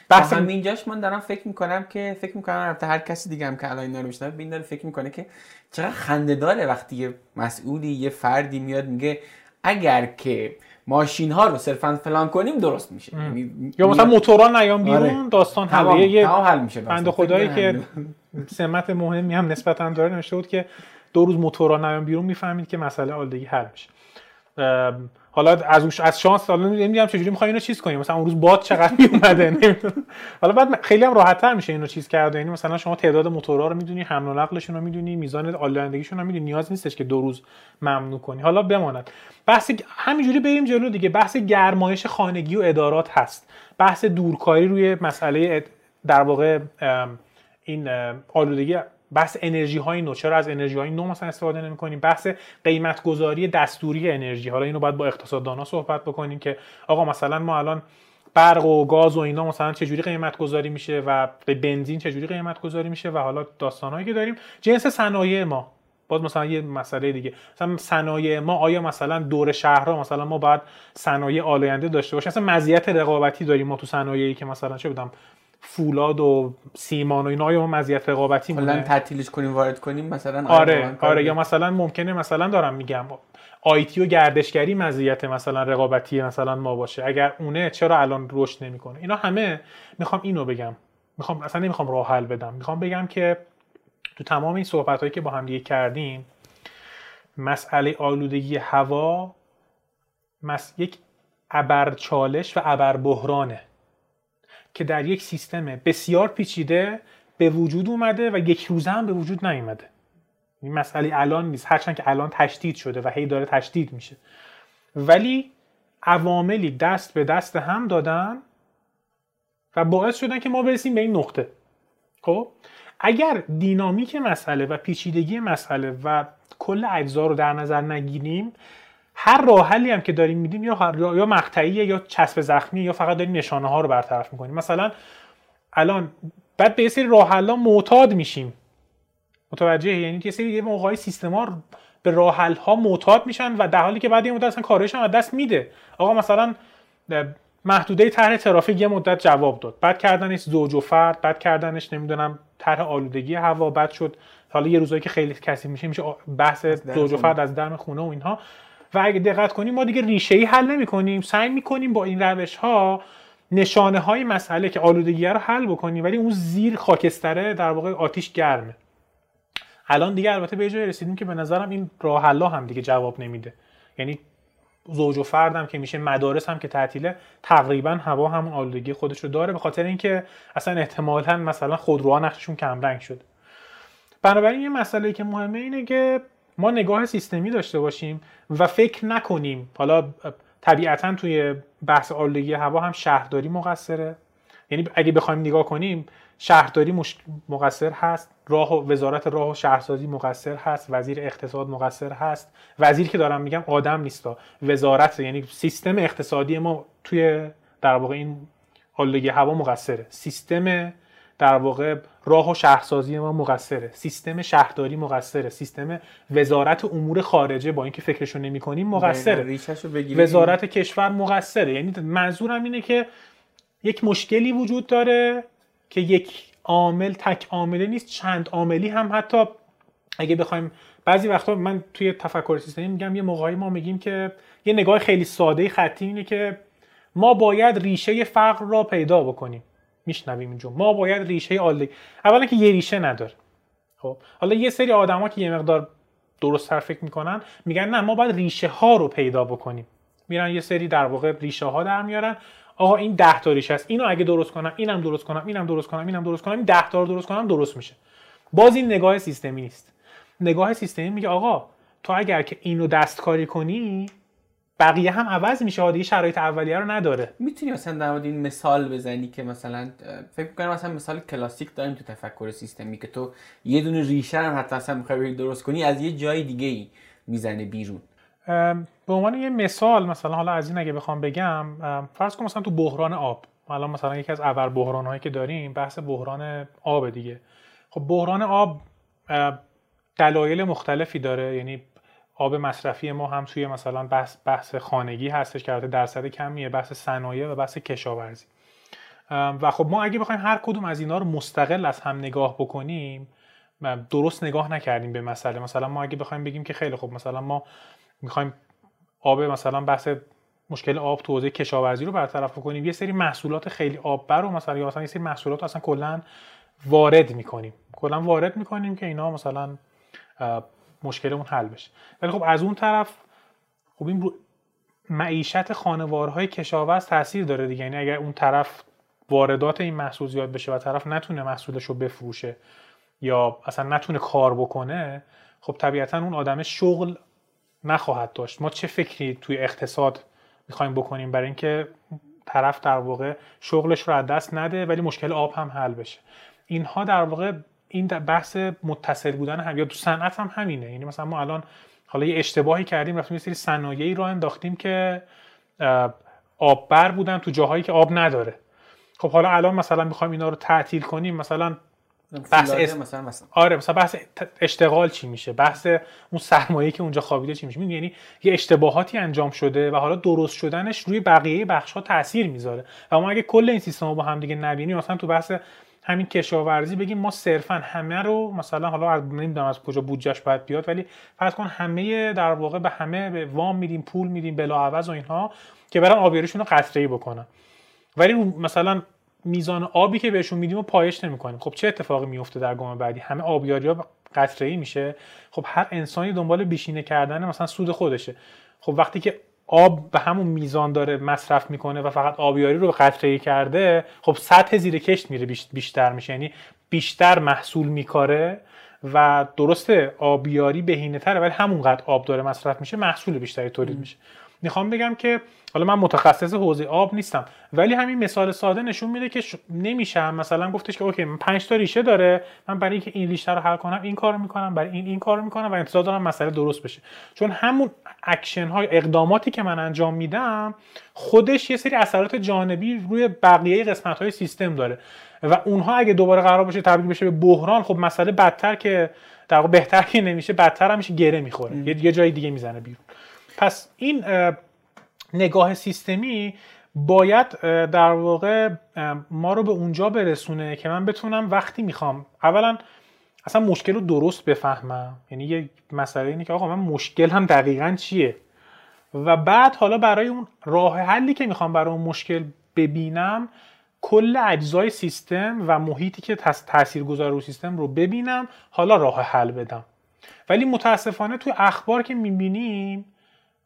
بحث همینجاش من دارم فکر می‌کنم که البته هر کسی دیگه هم که الان اینا رو میشنوه بینداره فکر می‌کنه که چقدر خنده‌داره وقتی یه مسئولی یه فردی میاد میگه اگر که ماشین ها رو صرفا فلان کنیم درست میشه، یا مثلا موتورا نیام بیرون داستان حل میشه. بنده خدایی که سمت مهمی هم نسبتا داره نوشته بود که 2 روز موتورا نیام بیرون میفهمید که مسئله آلودگی حل میشه. حالا از شانس حالا نمیدونم چجوری میخوام اینو چیز کنیم، مثلا اون روز باد چقدر میومده نمیدونم. حالا بعد خیلی هم راحت تر میشه اینو چیز کرد، یعنی مثلا شما تعداد موتورا رو میدونی، حمل و نقلشون رو میدونی، میزان آلودگیشون رو میدونی، نیاز نیستش که 2 روز ممنوع کنی. حالا بماند بحث همینجوری بریم جلو دیگه. بحث گرمایش خانگی و ادارات هست، بحث دورکاری روی مسئله در واقع این آلودگی، بحث انرژی های نو، چرا از انرژی های نو مثلا استفاده نمی کنیم، بحث قیمت گذاری دستوری انرژی. حالا اینو باید با اقتصاددانا صحبت بکنیم که آقا مثلا ما الان برق و گاز و اینا مثلا چه جوری قیمت گذاری میشه و بنزین چه جوری قیمت گذاری میشه و حالا داستانایی که داریم. جنس صنایع ما باز مثلا یه مسئله دیگه، مثلا صنایع ما آیا مثلا دور شهرها مثلا ما باید صنایع آلاینده داشته باشیم؟ مثلا مزیت رقابتی داریم ما تو صنایعی که مثلا چه بودم فولاد و سیمان و اینا، یا مزیت رقابتی مونه مثلا تعطیلش کنیم وارد کنیم مثلا. آره یا مثلا ممکنه مثلا دارم میگم آیتی و گردشگری مزیت مثلا رقابتی مثلا ما باشه، اگر اونه چرا الان رشد نمیکنه؟ اینا همه میخوام اینو بگم، میخوام اصلا نمیخوام راه حل بدم، میخوام بگم که تو تمام این صحبت هایی که با هم دیگه کردیم مسئله آلودگی هوا یک ابرچالش و ابربحرانه که در یک سیستم بسیار پیچیده به وجود اومده و یک روزه هم به وجود نیومده. این مسئله الان نیست، هرچند که الان تشدید شده و هی داره تشدید میشه، ولی عواملی دست به دست هم دادن و باعث شدن که ما برسیم به این نقطه. خب اگر دینامیک مسئله و پیچیدگی مسئله و کل اجزا رو در نظر نگیریم، هر راه حلی هم که داریم میدیم یا مقطعیه یا چسب زخمی یا فقط داریم نشانه ها رو برطرف میکنیم. مثلا الان بعد به یه سری راه حل‌ها معتاد میشیم، متوجه؟ یعنی یه سری موقعی سیستما به راه حل ها معتاد میشن و در حالی که بعد یه مدت اصلا کارش هم از دست میده. آقا مثلا محدوده طرح ترافیک یه مدت جواب داد، بعد کردنش زوج و فرد، بعد کردنش نمیدونم طرح آلودگی هوا بد شد. حالا یه روزایی که خیلی کثیف میشه بحث زوج و فرد از درم خونه و اینها. و اگه دقت کنیم ما دیگه ریشه‌ای حل نمی‌کنیم، سعی می‌کنیم با این روش‌ها نشانه‌های مسئله که آلودگی رو حل بکنیم، ولی اون زیر خاکستره، در واقع آتیش گرمه. الان دیگه البته به جای رسیدیم که به نظرم این راه حل هم دیگه جواب نمیده. یعنی زوج و فرد هم که میشه، مدارس هم که تعطیله، تقریبا هوا همون آلودگی خودش رو داره، به خاطر اینکه اصلا احتمالاً مثلا خودروها نقششون کم رنگ شده. بنابراین یه مسئله که مهمه اینه که ما نگاه سیستمی داشته باشیم و فکر نکنیم. حالا طبیعتاً توی بحث آلودگی هوا هم شهرداری مقصره. یعنی اگه بخوایم نگاه کنیم شهرداری مقصر هست، وزارت راه و شهرسازی مقصر هست، وزیر اقتصاد مقصر هست. وزیر که دارم میگم آدم نیستا، وزارت، یعنی سیستم اقتصادی ما توی در واقع این آلودگی هوا مقصره. سیستم در واقع راه و شهرسازی ما مقصره، سیستم شهرداری مقصره، سیستم وزارت امور خارجه با اینکه فکرشو نمی‌کنیم مقصره، وزارت کشور مقصره. یعنی منظورم اینه که یک مشکلی وجود داره که یک عامل تک عامله نیست، چند عاملی هم. حتی اگه بخوایم بعضی وقتا، من توی تفکر سیستمی میگم، یه موقعی ما میگیم که یه نگاه خیلی ساده خطی اینه که ما باید ریشه فقر را پیدا بکنیم. میشنویم اینجا ما باید ریشه آلودگی، اولا که یه ریشه نداره. خب حالا یه سری آدما که یه مقدار درست‌تر فکر میکنن میگن نه، ما باید ریشه ها رو پیدا بکنیم. میرن یه سری در واقع ریشه ها در میارن. آقا این 10 تا ریشه است، اینو اگه درست کنم، اینم درست کنم، اینم درست کنم، اینم درست کنم، این 10 تا رو درست کنم، درست میشه. باز این نگاه سیستمی نیست. نگاه سیستمی میگه آقا تو اگر که اینو دستکاری کنی بقیه هم عوض میشه، عادی شرایط اولیه رو نداره. میتونی مثلا در مورد این مثال بزنی که مثلا فکر می‌کنم مثلا مثال کلاسیک داریم تو تفکر سیستمی که تو یه دونه ریشه هم حتی مثلا می‌خوای درست کنی از یه جای دیگه‌ای میزنه بیرون. به عنوان یه مثال، مثلا حالا از این اگه بخوام بگم، فرض کن مثلا تو بحران آب، الان مثلا یکی از ابر بحران‌هایی که داریم بحث بحران آب دیگه. خب بحران آب دلایل مختلفی داره. یعنی آب مصرفی ما هم توی مثلا بحث خانگی هستش که البته درصد کمیه، بحث صنایع و بحث کشاورزی. و خب ما اگه بخوایم هر کدوم از اینا رو مستقل از هم نگاه بکنیم، درست نگاه نکردیم به مسئله. مثلا ما اگه بخوایم بگیم که خیلی خب مثلا ما می‌خوایم آب، مثلا بحث مشکل آب تو حوزه کشاورزی رو برطرف بکنیم، یه سری محصولات خیلی آببر رو مثلا، یا مثلا یه سری محصولات اصلا کلا وارد می‌کنیم. کلا وارد می‌کنیم که اینا مثلا مشکلمون حل بشه. ولی خب از اون طرف خب این معیشت خانوارهای کشاورز تاثیر داره دیگه. یعنی اگر اون طرف واردات این محصول زیاد بشه و طرف نتونه محصولش رو بفروشه یا اصلا نتونه کار بکنه، خب طبیعتا اون آدم شغل نخواهد داشت. ما چه فکری توی اقتصاد میخوایم بکنیم برای اینکه طرف در واقع شغلش رو از دست نده ولی مشکل آب هم حل بشه؟ اینها در واقع این بحث متصل بودن هم، یا تو صنعت هم همینه. یعنی مثلا ما الان حالا یه اشتباهی کردیم، رفتیم یه سری صنایعی رو انداختیم که آببر بودن تو جاهایی که آب نداره. خب حالا الان مثلا می‌خوایم اینا رو تعطیل کنیم، مثلا بحث مثلا بحث اشتغال چی میشه، بحث اون سرمایه‌ای که اونجا خوابیده چی میشه. یعنی یه اشتباهاتی انجام شده و حالا درست شدنش روی بقیه بخش‌ها تاثیر میذاره. و ما اگه کل این سیستم‌ها با هم دیگه نبینیم، مثلا تو بحث همین کشاورزی بگیم ما صرفاً همه رو مثلا، حالا از نمیدونم از کجا بودجهش باید بیاد، ولی فرض کن همه در واقع به همه به وام میدیم، پول میدیم بلاعوض و اینها که برن آبیاریشون رو قطره‌ای بکنن، ولی مثلا میزان آبی که بهشون میدیم رو پایش نمی‌کنیم. خب چه اتفاقی میفته در گام بعدی؟ همه آبیاری‌ها قطره‌ای میشه. خب هر انسانی دنبال بیشینه کردن مثلا سود خودشه. خب وقتی که آب به همون میزان داره مصرف میکنه و فقط آبیاری رو قطره‌ای کرده، خب سطح زیر کشت میره، بیشتر میشه، یعنی بیشتر محصول میکاره و درسته آبیاری بهینه‌تره ولی همونقدر آب داره مصرف میشه، محصول بیشتری تولید میشه. میخوام بگم که حالا من متخصص حوزه آب نیستم، ولی همین مثال ساده نشون میده که نمیشه مثلا گفتش که اوکی من 5 تا ریشه داره، من برای اینکه این ریشه رو حل کنم این کارو میکنم، برای این کارو میکنم و انتظار دارم مسئله درست بشه. چون همون اکشن های اقداماتی که من انجام میدم خودش یه سری اثرات جانبی روی بقیه قسمت های سیستم داره و اونها اگه دوباره قرار باشه تبدیل بشه به بحران، خب مسئله بدتر که در واقع بهتر که نمیشه، بدتر هم میشه، گره میخوره، یه جای دیگه میزنه بیرون. پس این نگاه سیستمی باید در واقع ما رو به اونجا برسونه که من بتونم وقتی میخوام اولا اصلا مشکل رو درست بفهمم، یعنی یه مسئله اینه که آقا من مشکل هم دقیقاً چیه، و بعد حالا برای اون راه حلی که میخوام برای اون مشکل ببینم کل اجزای سیستم و محیطی که تاثیرگذار رو سیستم رو ببینم، حالا راه حل بدم. ولی متاسفانه توی اخبار که میبینیم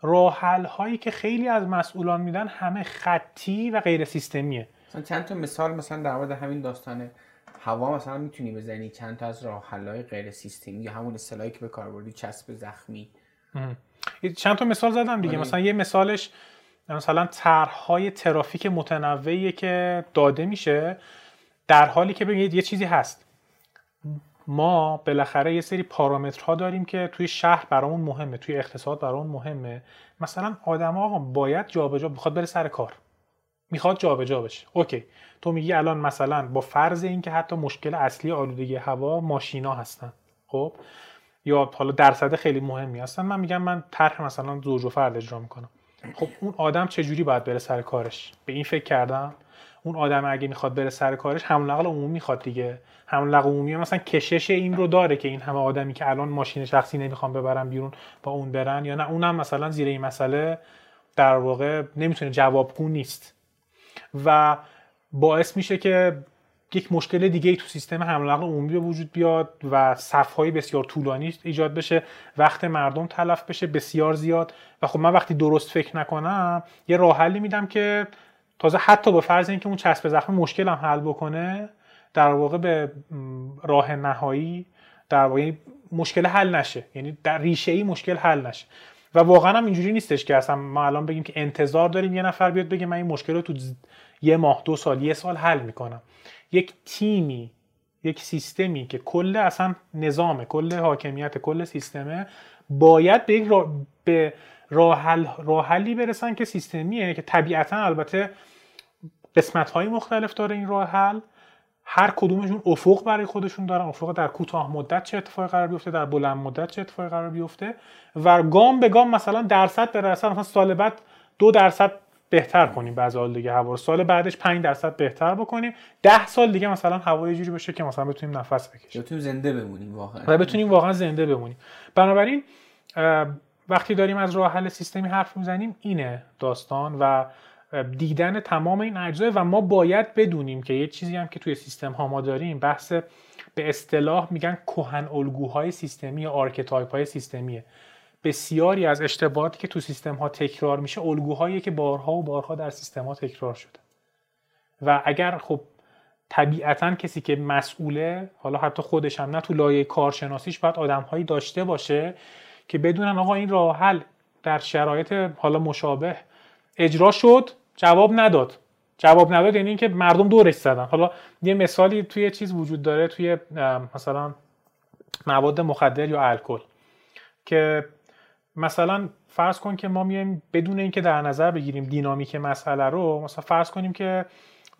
راه حل هایی که خیلی از مسئولان میدن همه خطی و غیر سیستمیه. مثلا چند تا مثال مثلا در مورد همین داستانه هوا مثلا میتونی بزنی چند تا از راه حل های غیر سیستمی یا همون اصطلاحی که به کار بردی چسب زخمی. چند تا مثال زدم دیگه. مثلا یه مثالش مثلا طرح‌های ترافیک متنوعی که داده میشه در حالی که ببینید یه چیزی هست، ما بالاخره یه سری پارامترها داریم که توی شهر برامون مهمه، توی اقتصاد برامون مهمه. مثلا آدم‌ها آقا باید جابجا بخواد بره سر کار، میخواد جابجا بشه، اوکی، تو میگی الان مثلا با فرض اینکه حتی مشکل اصلی آلودگی هوا ماشینا هستن، خب یا حالا درصد خیلی مهمی هستن، من میگم من طرح مثلا زوج و فرد اجرا میکنم. خب اون آدم چجوری باید بره سر کارش؟ به این فکر کردم؟ اون آدم اگه میخواد بره سر کارش حمل نقل عمومی میخواد دیگه. حمل نقل عمومی مثلا کشش این رو داره که این همه آدمی که الان ماشین شخصی نمیخوان ببرن بیرون با اون برن، یا نه اونم مثلا زیر این مسئله در واقع نمیتونه، جوابگو نیست و باعث میشه که یک مشکل دیگه ای تو سیستم حمل نقل عمومی به وجود بیاد و صف‌های بسیار طولانی ایجاد بشه، وقت مردم تلف بشه بسیار زیاد. و خب من وقتی درست فکر نکنم یه راه حلی میدم که تازه حتی با فرض اینکه اون چسب زخم مشکلم حل بکنه، در واقع به راه نهایی در واقع مشکل حل نشه، یعنی در ریشه‌ای مشکل حل نشه. و واقعا هم اینجوری نیستش که اصلا ما الان بگیم که انتظار داریم یه نفر بیاد بگه من این مشکل رو تو یه ماه، دو سال، یه سال حل میکنم. یک تیمی، یک سیستمی که کل اصلا نظامه، کل حاکمیت، کل سیستمه، باید به یک راه حلی برسن که سیستمیه، که طبیعتا البته قسمت‌های مختلف داره این راه حل، هر کدومشون افق برای خودشون دارن، افق در کوتاه مدت چه اتفاقی قرار بیفته، در بلند مدت چه اتفاقی قرار بیفته، و گام به گام مثلا درصد به درصد مثلا سال بعد 2% بهتر کنیم بعضی آلودگی هوا، سال بعدش 5% بهتر بکنیم، 10 سال دیگه مثلا هوا یه جوری بشه که مثلا بتونیم نفس بکشیم، بتونیم زنده بمونیم واقعا، و بتونیم واقعا زنده بمونیم. بنابراین وقتی داریم از راه حل سیستمی حرف میزنیم اینه داستان و دیدن تمام این اجزا. و ما باید بدونیم که یه چیزی هم که توی سیستم ها ما داریم، بحث به اصطلاح میگن کهن الگوهای سیستمی، آرکیتایپ های سیستمیه. بسیاری از اشتباهاتی که تو سیستم ها تکرار میشه الگوهایی که بارها و بارها در سیستم ها تکرار شده، و اگر خب طبیعتاً کسی که مسئوله، حالا حتی خودش هم، نه تو لایه کارشناسیش باید آدم‌هایی داشته باشه که بدونن آقا این راه حل در شرایط حالا مشابه اجرا شد، جواب نداد یعنی اینکه مردم دورش زدن. حالا یه مثالی توی چیز وجود داره، توی مثلا مواد مخدر یا الکل، که مثلا فرض کن که ما میایم بدون اینکه در نظر بگیریم دینامیک مسئله رو، مثلا فرض کنیم که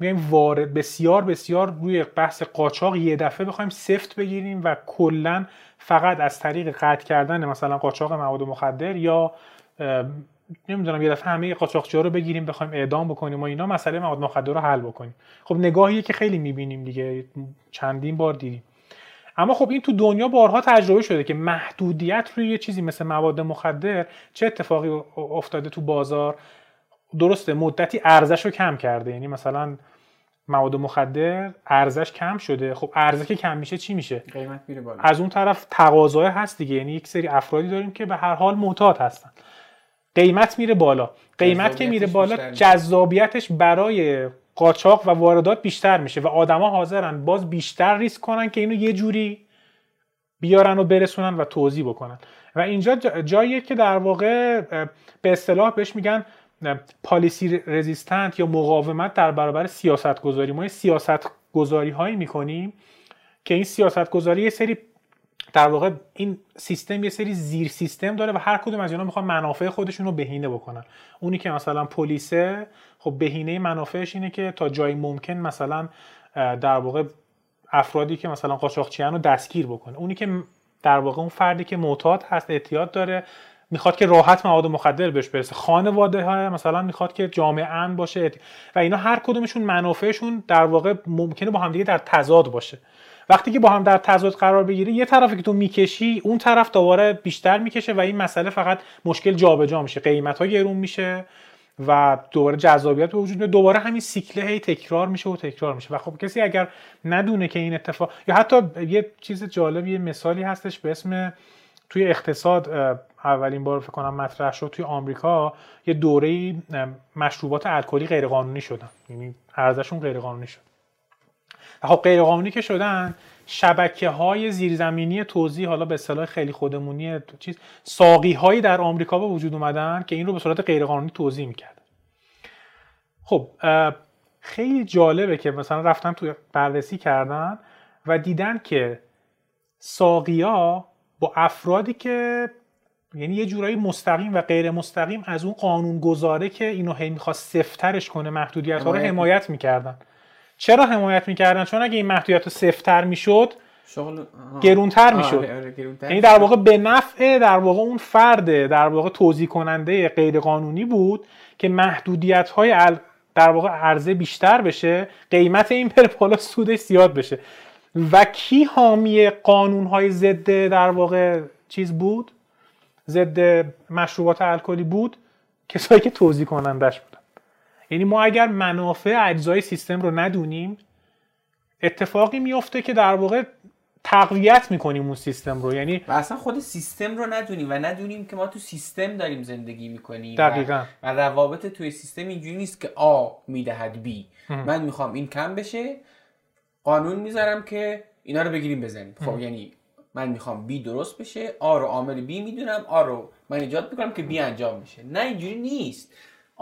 میایم وارد بسیار روی بحث قاچاق یه دفعه بخوایم سفت بگیریم و کلا فقط از طریق قطع کردن مثلا قاچاق مواد مخدر یا نمیدونم یه دفعه همه قاچاقچی‌ها رو بگیریم بخوایم اعدام بکنیم و اینا، مسئله مواد مخدر رو حل بکنیم. خب نگاهیه که خیلی می‌بینیم دیگه، چندین بار دیدیم. اما خب این تو دنیا بارها تجربه شده که محدودیت روی یه چیزی مثل مواد مخدر چه اتفاقی افتاده تو بازار، درسته مدتی ارزش رو کم کرده، یعنی مثلا مواد مخدر ارزش کم شده. خب ارزش که کم میشه چی میشه؟ قیمت میره بالا. از اون طرف تقاضا هست دیگه، یعنی یک سری افرادی داریم که به هر حال محتاط هستن، قیمت میره بالا، قیمت که میره بالا جذابیتش برای قاچاق و واردات بیشتر میشه و آدما حاضرن باز بیشتر ریسک کنن که اینو یه جوری بیارن و برسونن و توزیع بکنن. و اینجا جاییه که در واقع به اصطلاح بهش میگن پالیسی رزیستنت یا مقاومت در برابر سیاست گذاری. ما سیاست گذاری هایی میکنیم که این سیاست گذاری یه سری در واقع این سیستم یه سری زیر سیستم داره و هر کدوم از اینا میخوان منافع خودشون رو بهینه بکنن. اونی که مثلا پلیسه، خب بهینه منافعش اینه که تا جای ممکن مثلا در واقع افرادی که مثلا قاچاقچیان رو دستگیر بکنه. اونی که در واقع اون فردی که معتاد هست، اعتیاد داره، میخواد که راحت مواد مخدر بهش برسه، خانواده ها مثلا میخواد که جامعاً باشه و اینا هر کدومشون منافعشون در واقع ممکنه با هم دیگه در تضاد باشه. وقتی که با هم در تضاد قرار بگیری، یه طرفی که تو میکشی اون طرف دوباره بیشتر میکشه و این مسئله فقط مشکل جابجا میشه، قیمت‌ها گرون میشه و دوباره جذابیت به وجود میاد، دوباره همین سیکله هی تکرار میشه و تکرار میشه. و خب کسی اگر ندونه که این اتفاق، یا حتی یه چیز جالب، یه مثالی هستش به اسم، توی اقتصاد اولین بار فکر کنم مطرح شد، توی آمریکا یه دوره‌ای مشروبات الکلی غیرقانونی شدن، یعنی ارزششون غیرقانونی شد. خب غیرقانونی که شدن، شبکه‌های زیرزمینی توزیع، حالا به اصطلاح خیلی خودمونی چیز، ساقی‌هایی در آمریکا به وجود اومدن که این رو به صورت غیرقانونی توزیع می‌کردن. خب خیلی جالبه که مثلا رفتن تو بررسی کردن و دیدن که ساقی‌ها با افرادی که یعنی یه جورایی مستقیم و غیر مستقیم از اون قانون‌گذاره که اینو هی می‌خواد سفت‌ترش کنه، محدودیت‌ها رو حمایت می‌کردن. چرا حمایت میکردن؟ چون اگه این محدودیت رو سفت‌تر میشد، شغل گرونتر میشد، یعنی در واقع به نفع در واقع اون فرد در واقع توزیع کننده غیر قانونی بود که محدودیت های در واقع عرضه بیشتر بشه، قیمت این پر بالا، سودش زیاد بشه. و کی حامی قانون های ضد در واقع چیز بود، ضد مشروبات الکلی بود؟ کسایی که توزیع کنندش بود. یعنی ما اگر منافع اجزای سیستم رو ندونیم، اتفاقی میفته که در واقع تقویت میکنیم اون سیستم رو، یعنی و اصلا خود سیستم رو ندونیم و ندونیم که ما تو سیستم داریم زندگی میکنیم. دقیقاً. و روابط توی سیستم اینجوری نیست که آ میدهد بی، من میخوام این کم بشه، قانون میذارم که اینا رو بگیریم بزنیم. خب یعنی من میخوام بی درست بشه، آ رو عامل بی میدونم، آ رو من ایجاد میکنم که بی انجام میشه. نه اینجوری نیست.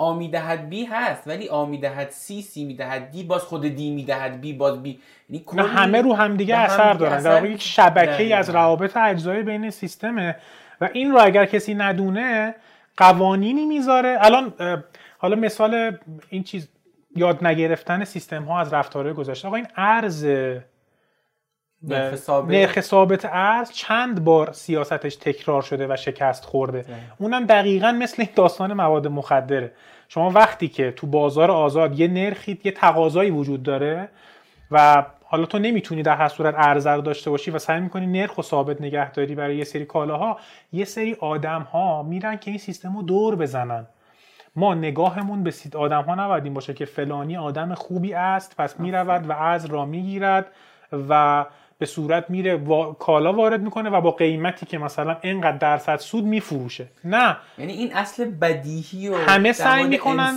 آمیدهد بی هست، ولی آمیدهد سی، سی میدهد دی، باز خود دی میدهد بی، باز بی، یعنی همه رو همدیگه اثر دارن. در واقع یک شبکه ای از روابط اجزای بین سیستمه و این رو اگر کسی ندونه، قوانینی میذاره. الان حالا مثال این چیز، یاد نگرفتن سیستم ها از رفتارهای گذشته. آقا این ارز، نرخ ثابت ارز چند بار سیاستش تکرار شده و شکست خورده. اونم دقیقاً مثل این داستان مواد مخدره. شما وقتی که تو بازار آزاد یه نرخی، یه تقاضایی وجود داره و حالا تو نمیتونی در هر صورت ارز رو داشته باشی و سعی میکنی نرخو ثابت نگه داری برای یه سری کالاها، یه سری آدم‌ها میرن که این سیستم رو دور بزنن. ما نگاهمون به آدم‌ها نباید این باشه که فلانی آدم خوبی است پس میرود و ارز را میگیرد و به صورت میره کالا وارد میکنه و با قیمتی که مثلا اینقدر درصد سود میفروشه. نه، یعنی این اصل بدیهی و همه سعی میکنن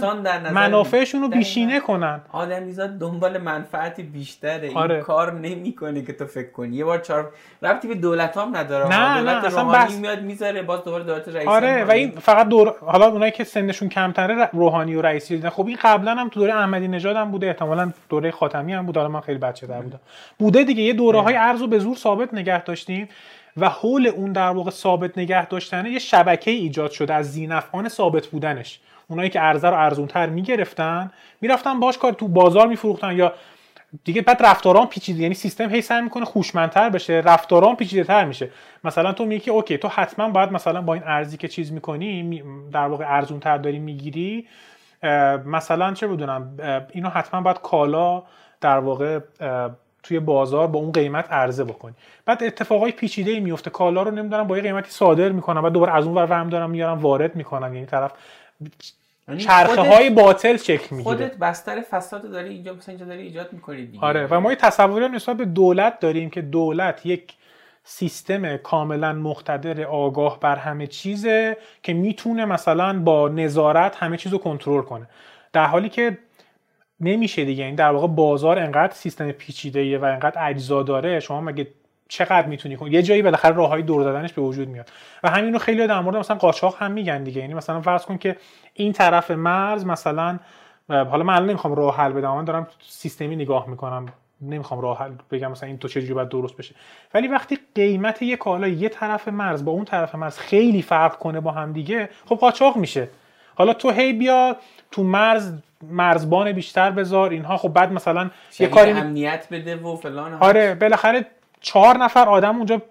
منافعشون رو بیشینه کنن. آدمیزاد دنبال منفعت بیشتره. آره. این کار نمیکنه که تو فکر کنی. یه بار ربطی به دولت هم نداره. نه دولت روحانی بس... میاد میذاره باز دوباره دولت رئیسی. آره و این فقط حالا اونایی که سنشون کمتره روحانی و رئیسی دیدن. خب این قبلا هم تو دوره احمدی نژاد هم بوده، احتمالاً دوره خاتمی هم بود، حالا من خیلی بچه‌دار بودم. بوده دیگه، یه دوره ارزو به زور ثابت نگه داشتیم و حول اون در واقع ثابت نگه داشتنه یه شبکه ایجاد شده از ذی‌نفعان ثابت بودنش. اونایی که ارز رو ارزونتر میگرفتن، میرفتن باش کار تو بازار میفروختن یا دیگه. بعد رفتارام پیچیده، یعنی سیستم هی سعی میکنه خوشمندتر بشه، رفتارام پیچیده‌تر میشه. مثلا تو میگی اوکی، تو حتما باید مثلا با این ارزی که چیز میکنی در واقع ارزونتر داری میگیری، مثلا چه بدونم اینو حتما باید کالا در واقع توی بازار با اون قیمت عرضه بکنی. بعد اتفاقای پیچیده‌ای میفته، کالا رو نمیدونم با یه قیمتی صادر میکنم، بعد دوباره از اون ور ورم دارم میارم وارد میکنم، یعنی طرف چرخه های باطل شکل میگیره. خودت بستر فساد داری اینجا، مثلا اینجا داری ایجاد میکنی دیگه. آره و ما این تصوری نسبت به دولت داریم که دولت یک سیستم کاملا مقتدر، آگاه بر همه چیزه که میتونه مثلا با نظارت همه چیزو کنترل کنه، در حالی که نمیشه دیگه. این در واقع بازار انقدر سیستم پیچیده‌ایه و انقدر اجزا داره، شما مگه چقدر میتونی کنی؟ یه جایی بالاخره راههای دور زدنش به وجود میاد و همین رو خیلی‌ها در مورد مثلا قاچاق هم میگن دیگه. یعنی مثلا فرض کن که این طرف مرز مثلا، حالا من الان نمیخوام راه حل بدم، من دارم سیستمی نگاه میکنم، نمیخوام راه حل بگم مثلا این تو چه جوری باید درست بشه، ولی وقتی قیمت یک کالا یه طرف مرز با اون طرف مرز خیلی فرق کنه با هم دیگه، خب قاچاق میشه. حالا تو هی بیا تو مرزبان بیشتر بذار اینها، خب بعد مثلا یه کاری امنیت بده و فلان. آره بالاخره 4 نفر آدم اونجا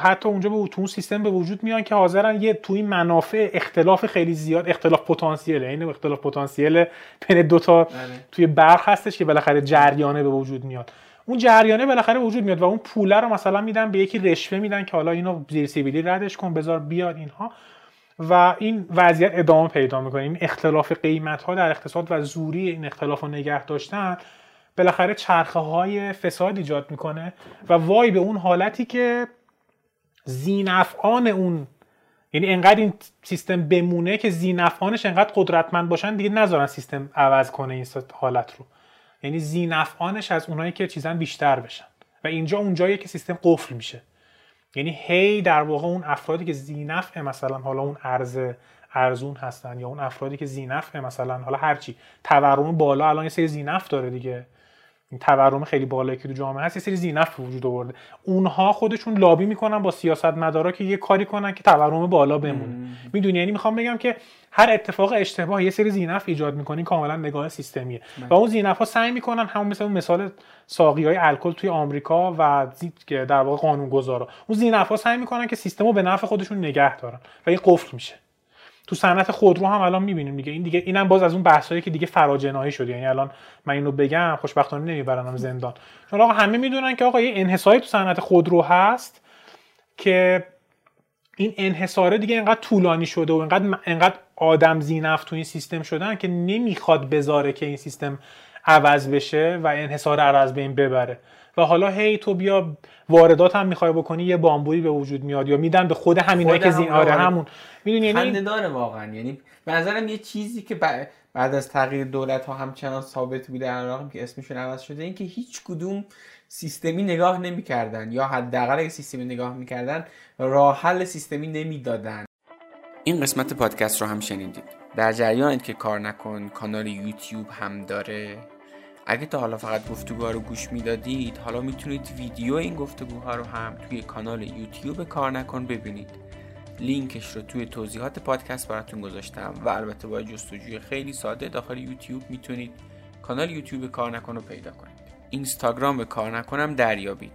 حتی اونجا به اون سیستم به وجود میان که حاضرن یه توی منافع اختلاف خیلی زیاد، اختلاف پتانسیله، این اختلاف پتانسیل بین دو تا توی برق هستش که بالاخره جریانه به وجود میاد. اون جریانه بالاخره وجود میاد و اون پوله رو مثلا میدن به یکی، رشوه میدن که حالا اینو زیر سیبیلی ردش کن بذار بیاد اینها، و این وضعیت ادامه پیدا میکنه. این اختلاف قیمت ها در اقتصاد و زوری این اختلافو نگه داشتن بالاخره چرخه های فساد ایجاد میکنه و وای به اون حالتی که زینفعان اون، یعنی انقدر این سیستم بمونه که زینفعانش انقدر قدرتمند باشن دیگه نذارن سیستم عوض کنه این حالت رو، یعنی زینفعانش از اونایی که چیزن بیشتر بشن و اینجا اونجاییه که سیستم قفل میشه. یعنی هی در واقع اون افرادی که زینفع مثلا حالا اون ارزون هستن یا اون افرادی که زینفع مثلا حالا هرچی تورم بالا، الان یه سری زینفع داره دیگه، این تورم خیلی بالایی که تو جامعه هست یه سری زینفع وجود آورده، اونها خودشون لابی میکنن با سیاستمدارا که یه کاری کنن که تورم بالا بمونه. میدونی، یعنی میخوام بگم که هر اتفاق اشتباه یه سری زینفع ایجاد میکنه، کاملا نگاه سیستمیه و اون زینفع‌ها سعی میکنن همون مثلا مثال ساقی‌های الکل توی آمریکا و که در واقع قانونگذارا، اون زینفع‌ها سعی میکنن که سیستمو به نفع خودشون نگه دارن و این قفل میشه. تو صنعت خودرو هم الان می‌بینیم دیگه، این دیگه اینم باز از اون بحثایی که دیگه فراجناهی شده، یعنی الان من اینو بگم خوشبختانه نمیبرنم زندان، چون آقا همه میدونن که آقا یه انحصاری تو صنعت خودرو هست که این انحصاره دیگه اینقدر طولانی شده و اینقدر آدم زینف تو این سیستم شدن که نمیخواد بذاره که این سیستم عوض بشه و انحصار عوض به این ببره و حالا هی تو بیا واردات هم میخوای بکنی یه بامبوری به وجود میاد یا میدن به خود همینایی که زیناره همون. میدونی یعنی خنده داره واقعا، یعنی به نظرم یه چیزی که بعد از تغییر دولت ها همچنان ثابت بوده علاوه که اسمشون عوض شده، این که هیچ کدوم سیستمی نگاه نمی‌کردن یا حداقل اگه سیستمی نگاه می‌کردن راه حل سیستمی نمی‌دادن. این قسمت پادکست رو هم شنیدید. در جریانید که کارنکن کانال یوتیوب هم داره. اگه تا حالا فقط گفتگوها رو گوش میدادید، حالا میتونید ویدیو این گفتگوها رو هم توی کانال یوتیوب کارنکن ببینید. لینکش رو توی توضیحات پادکست براتون گذاشتم و البته با جستجوی خیلی ساده داخل یوتیوب میتونید کانال یوتیوب کارنکن رو پیدا کنید. اینستاگرام به کارنکن هم دریابید.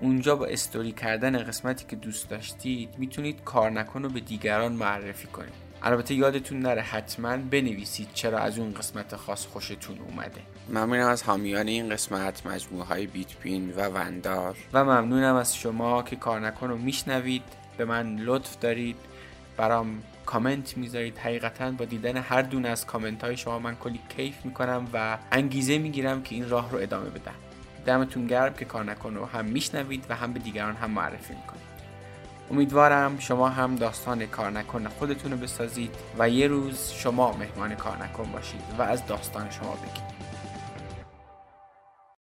اونجا با استوری کردن قسمتی که دوست داشتید میتونید کارنکن رو به دیگران معرفی کنید. البته یادتون نره حتما بنویسید چرا از اون قسمت خاص خوشتون اومده. ممنونم از حامیان این قسمت، مجموعه‌های بیتپین و وندار، و ممنونم از شما که کارنکن رو میشنوید، به من لطف دارید، برام کامنت میذارید. حقیقتا با دیدن هر دونه از کامنت های شما من کلی کیف میکنم و انگیزه میگیرم که این راه رو ادامه بدم. دمتون گرم که کارنکن رو هم میشنوید و هم به دیگران هم معرفی میکنید. امیدوارم شما هم داستان کارنکن خودتون رو بسازید و یه روز شما مهمان کارنکن باشید و از داستان شما بگید.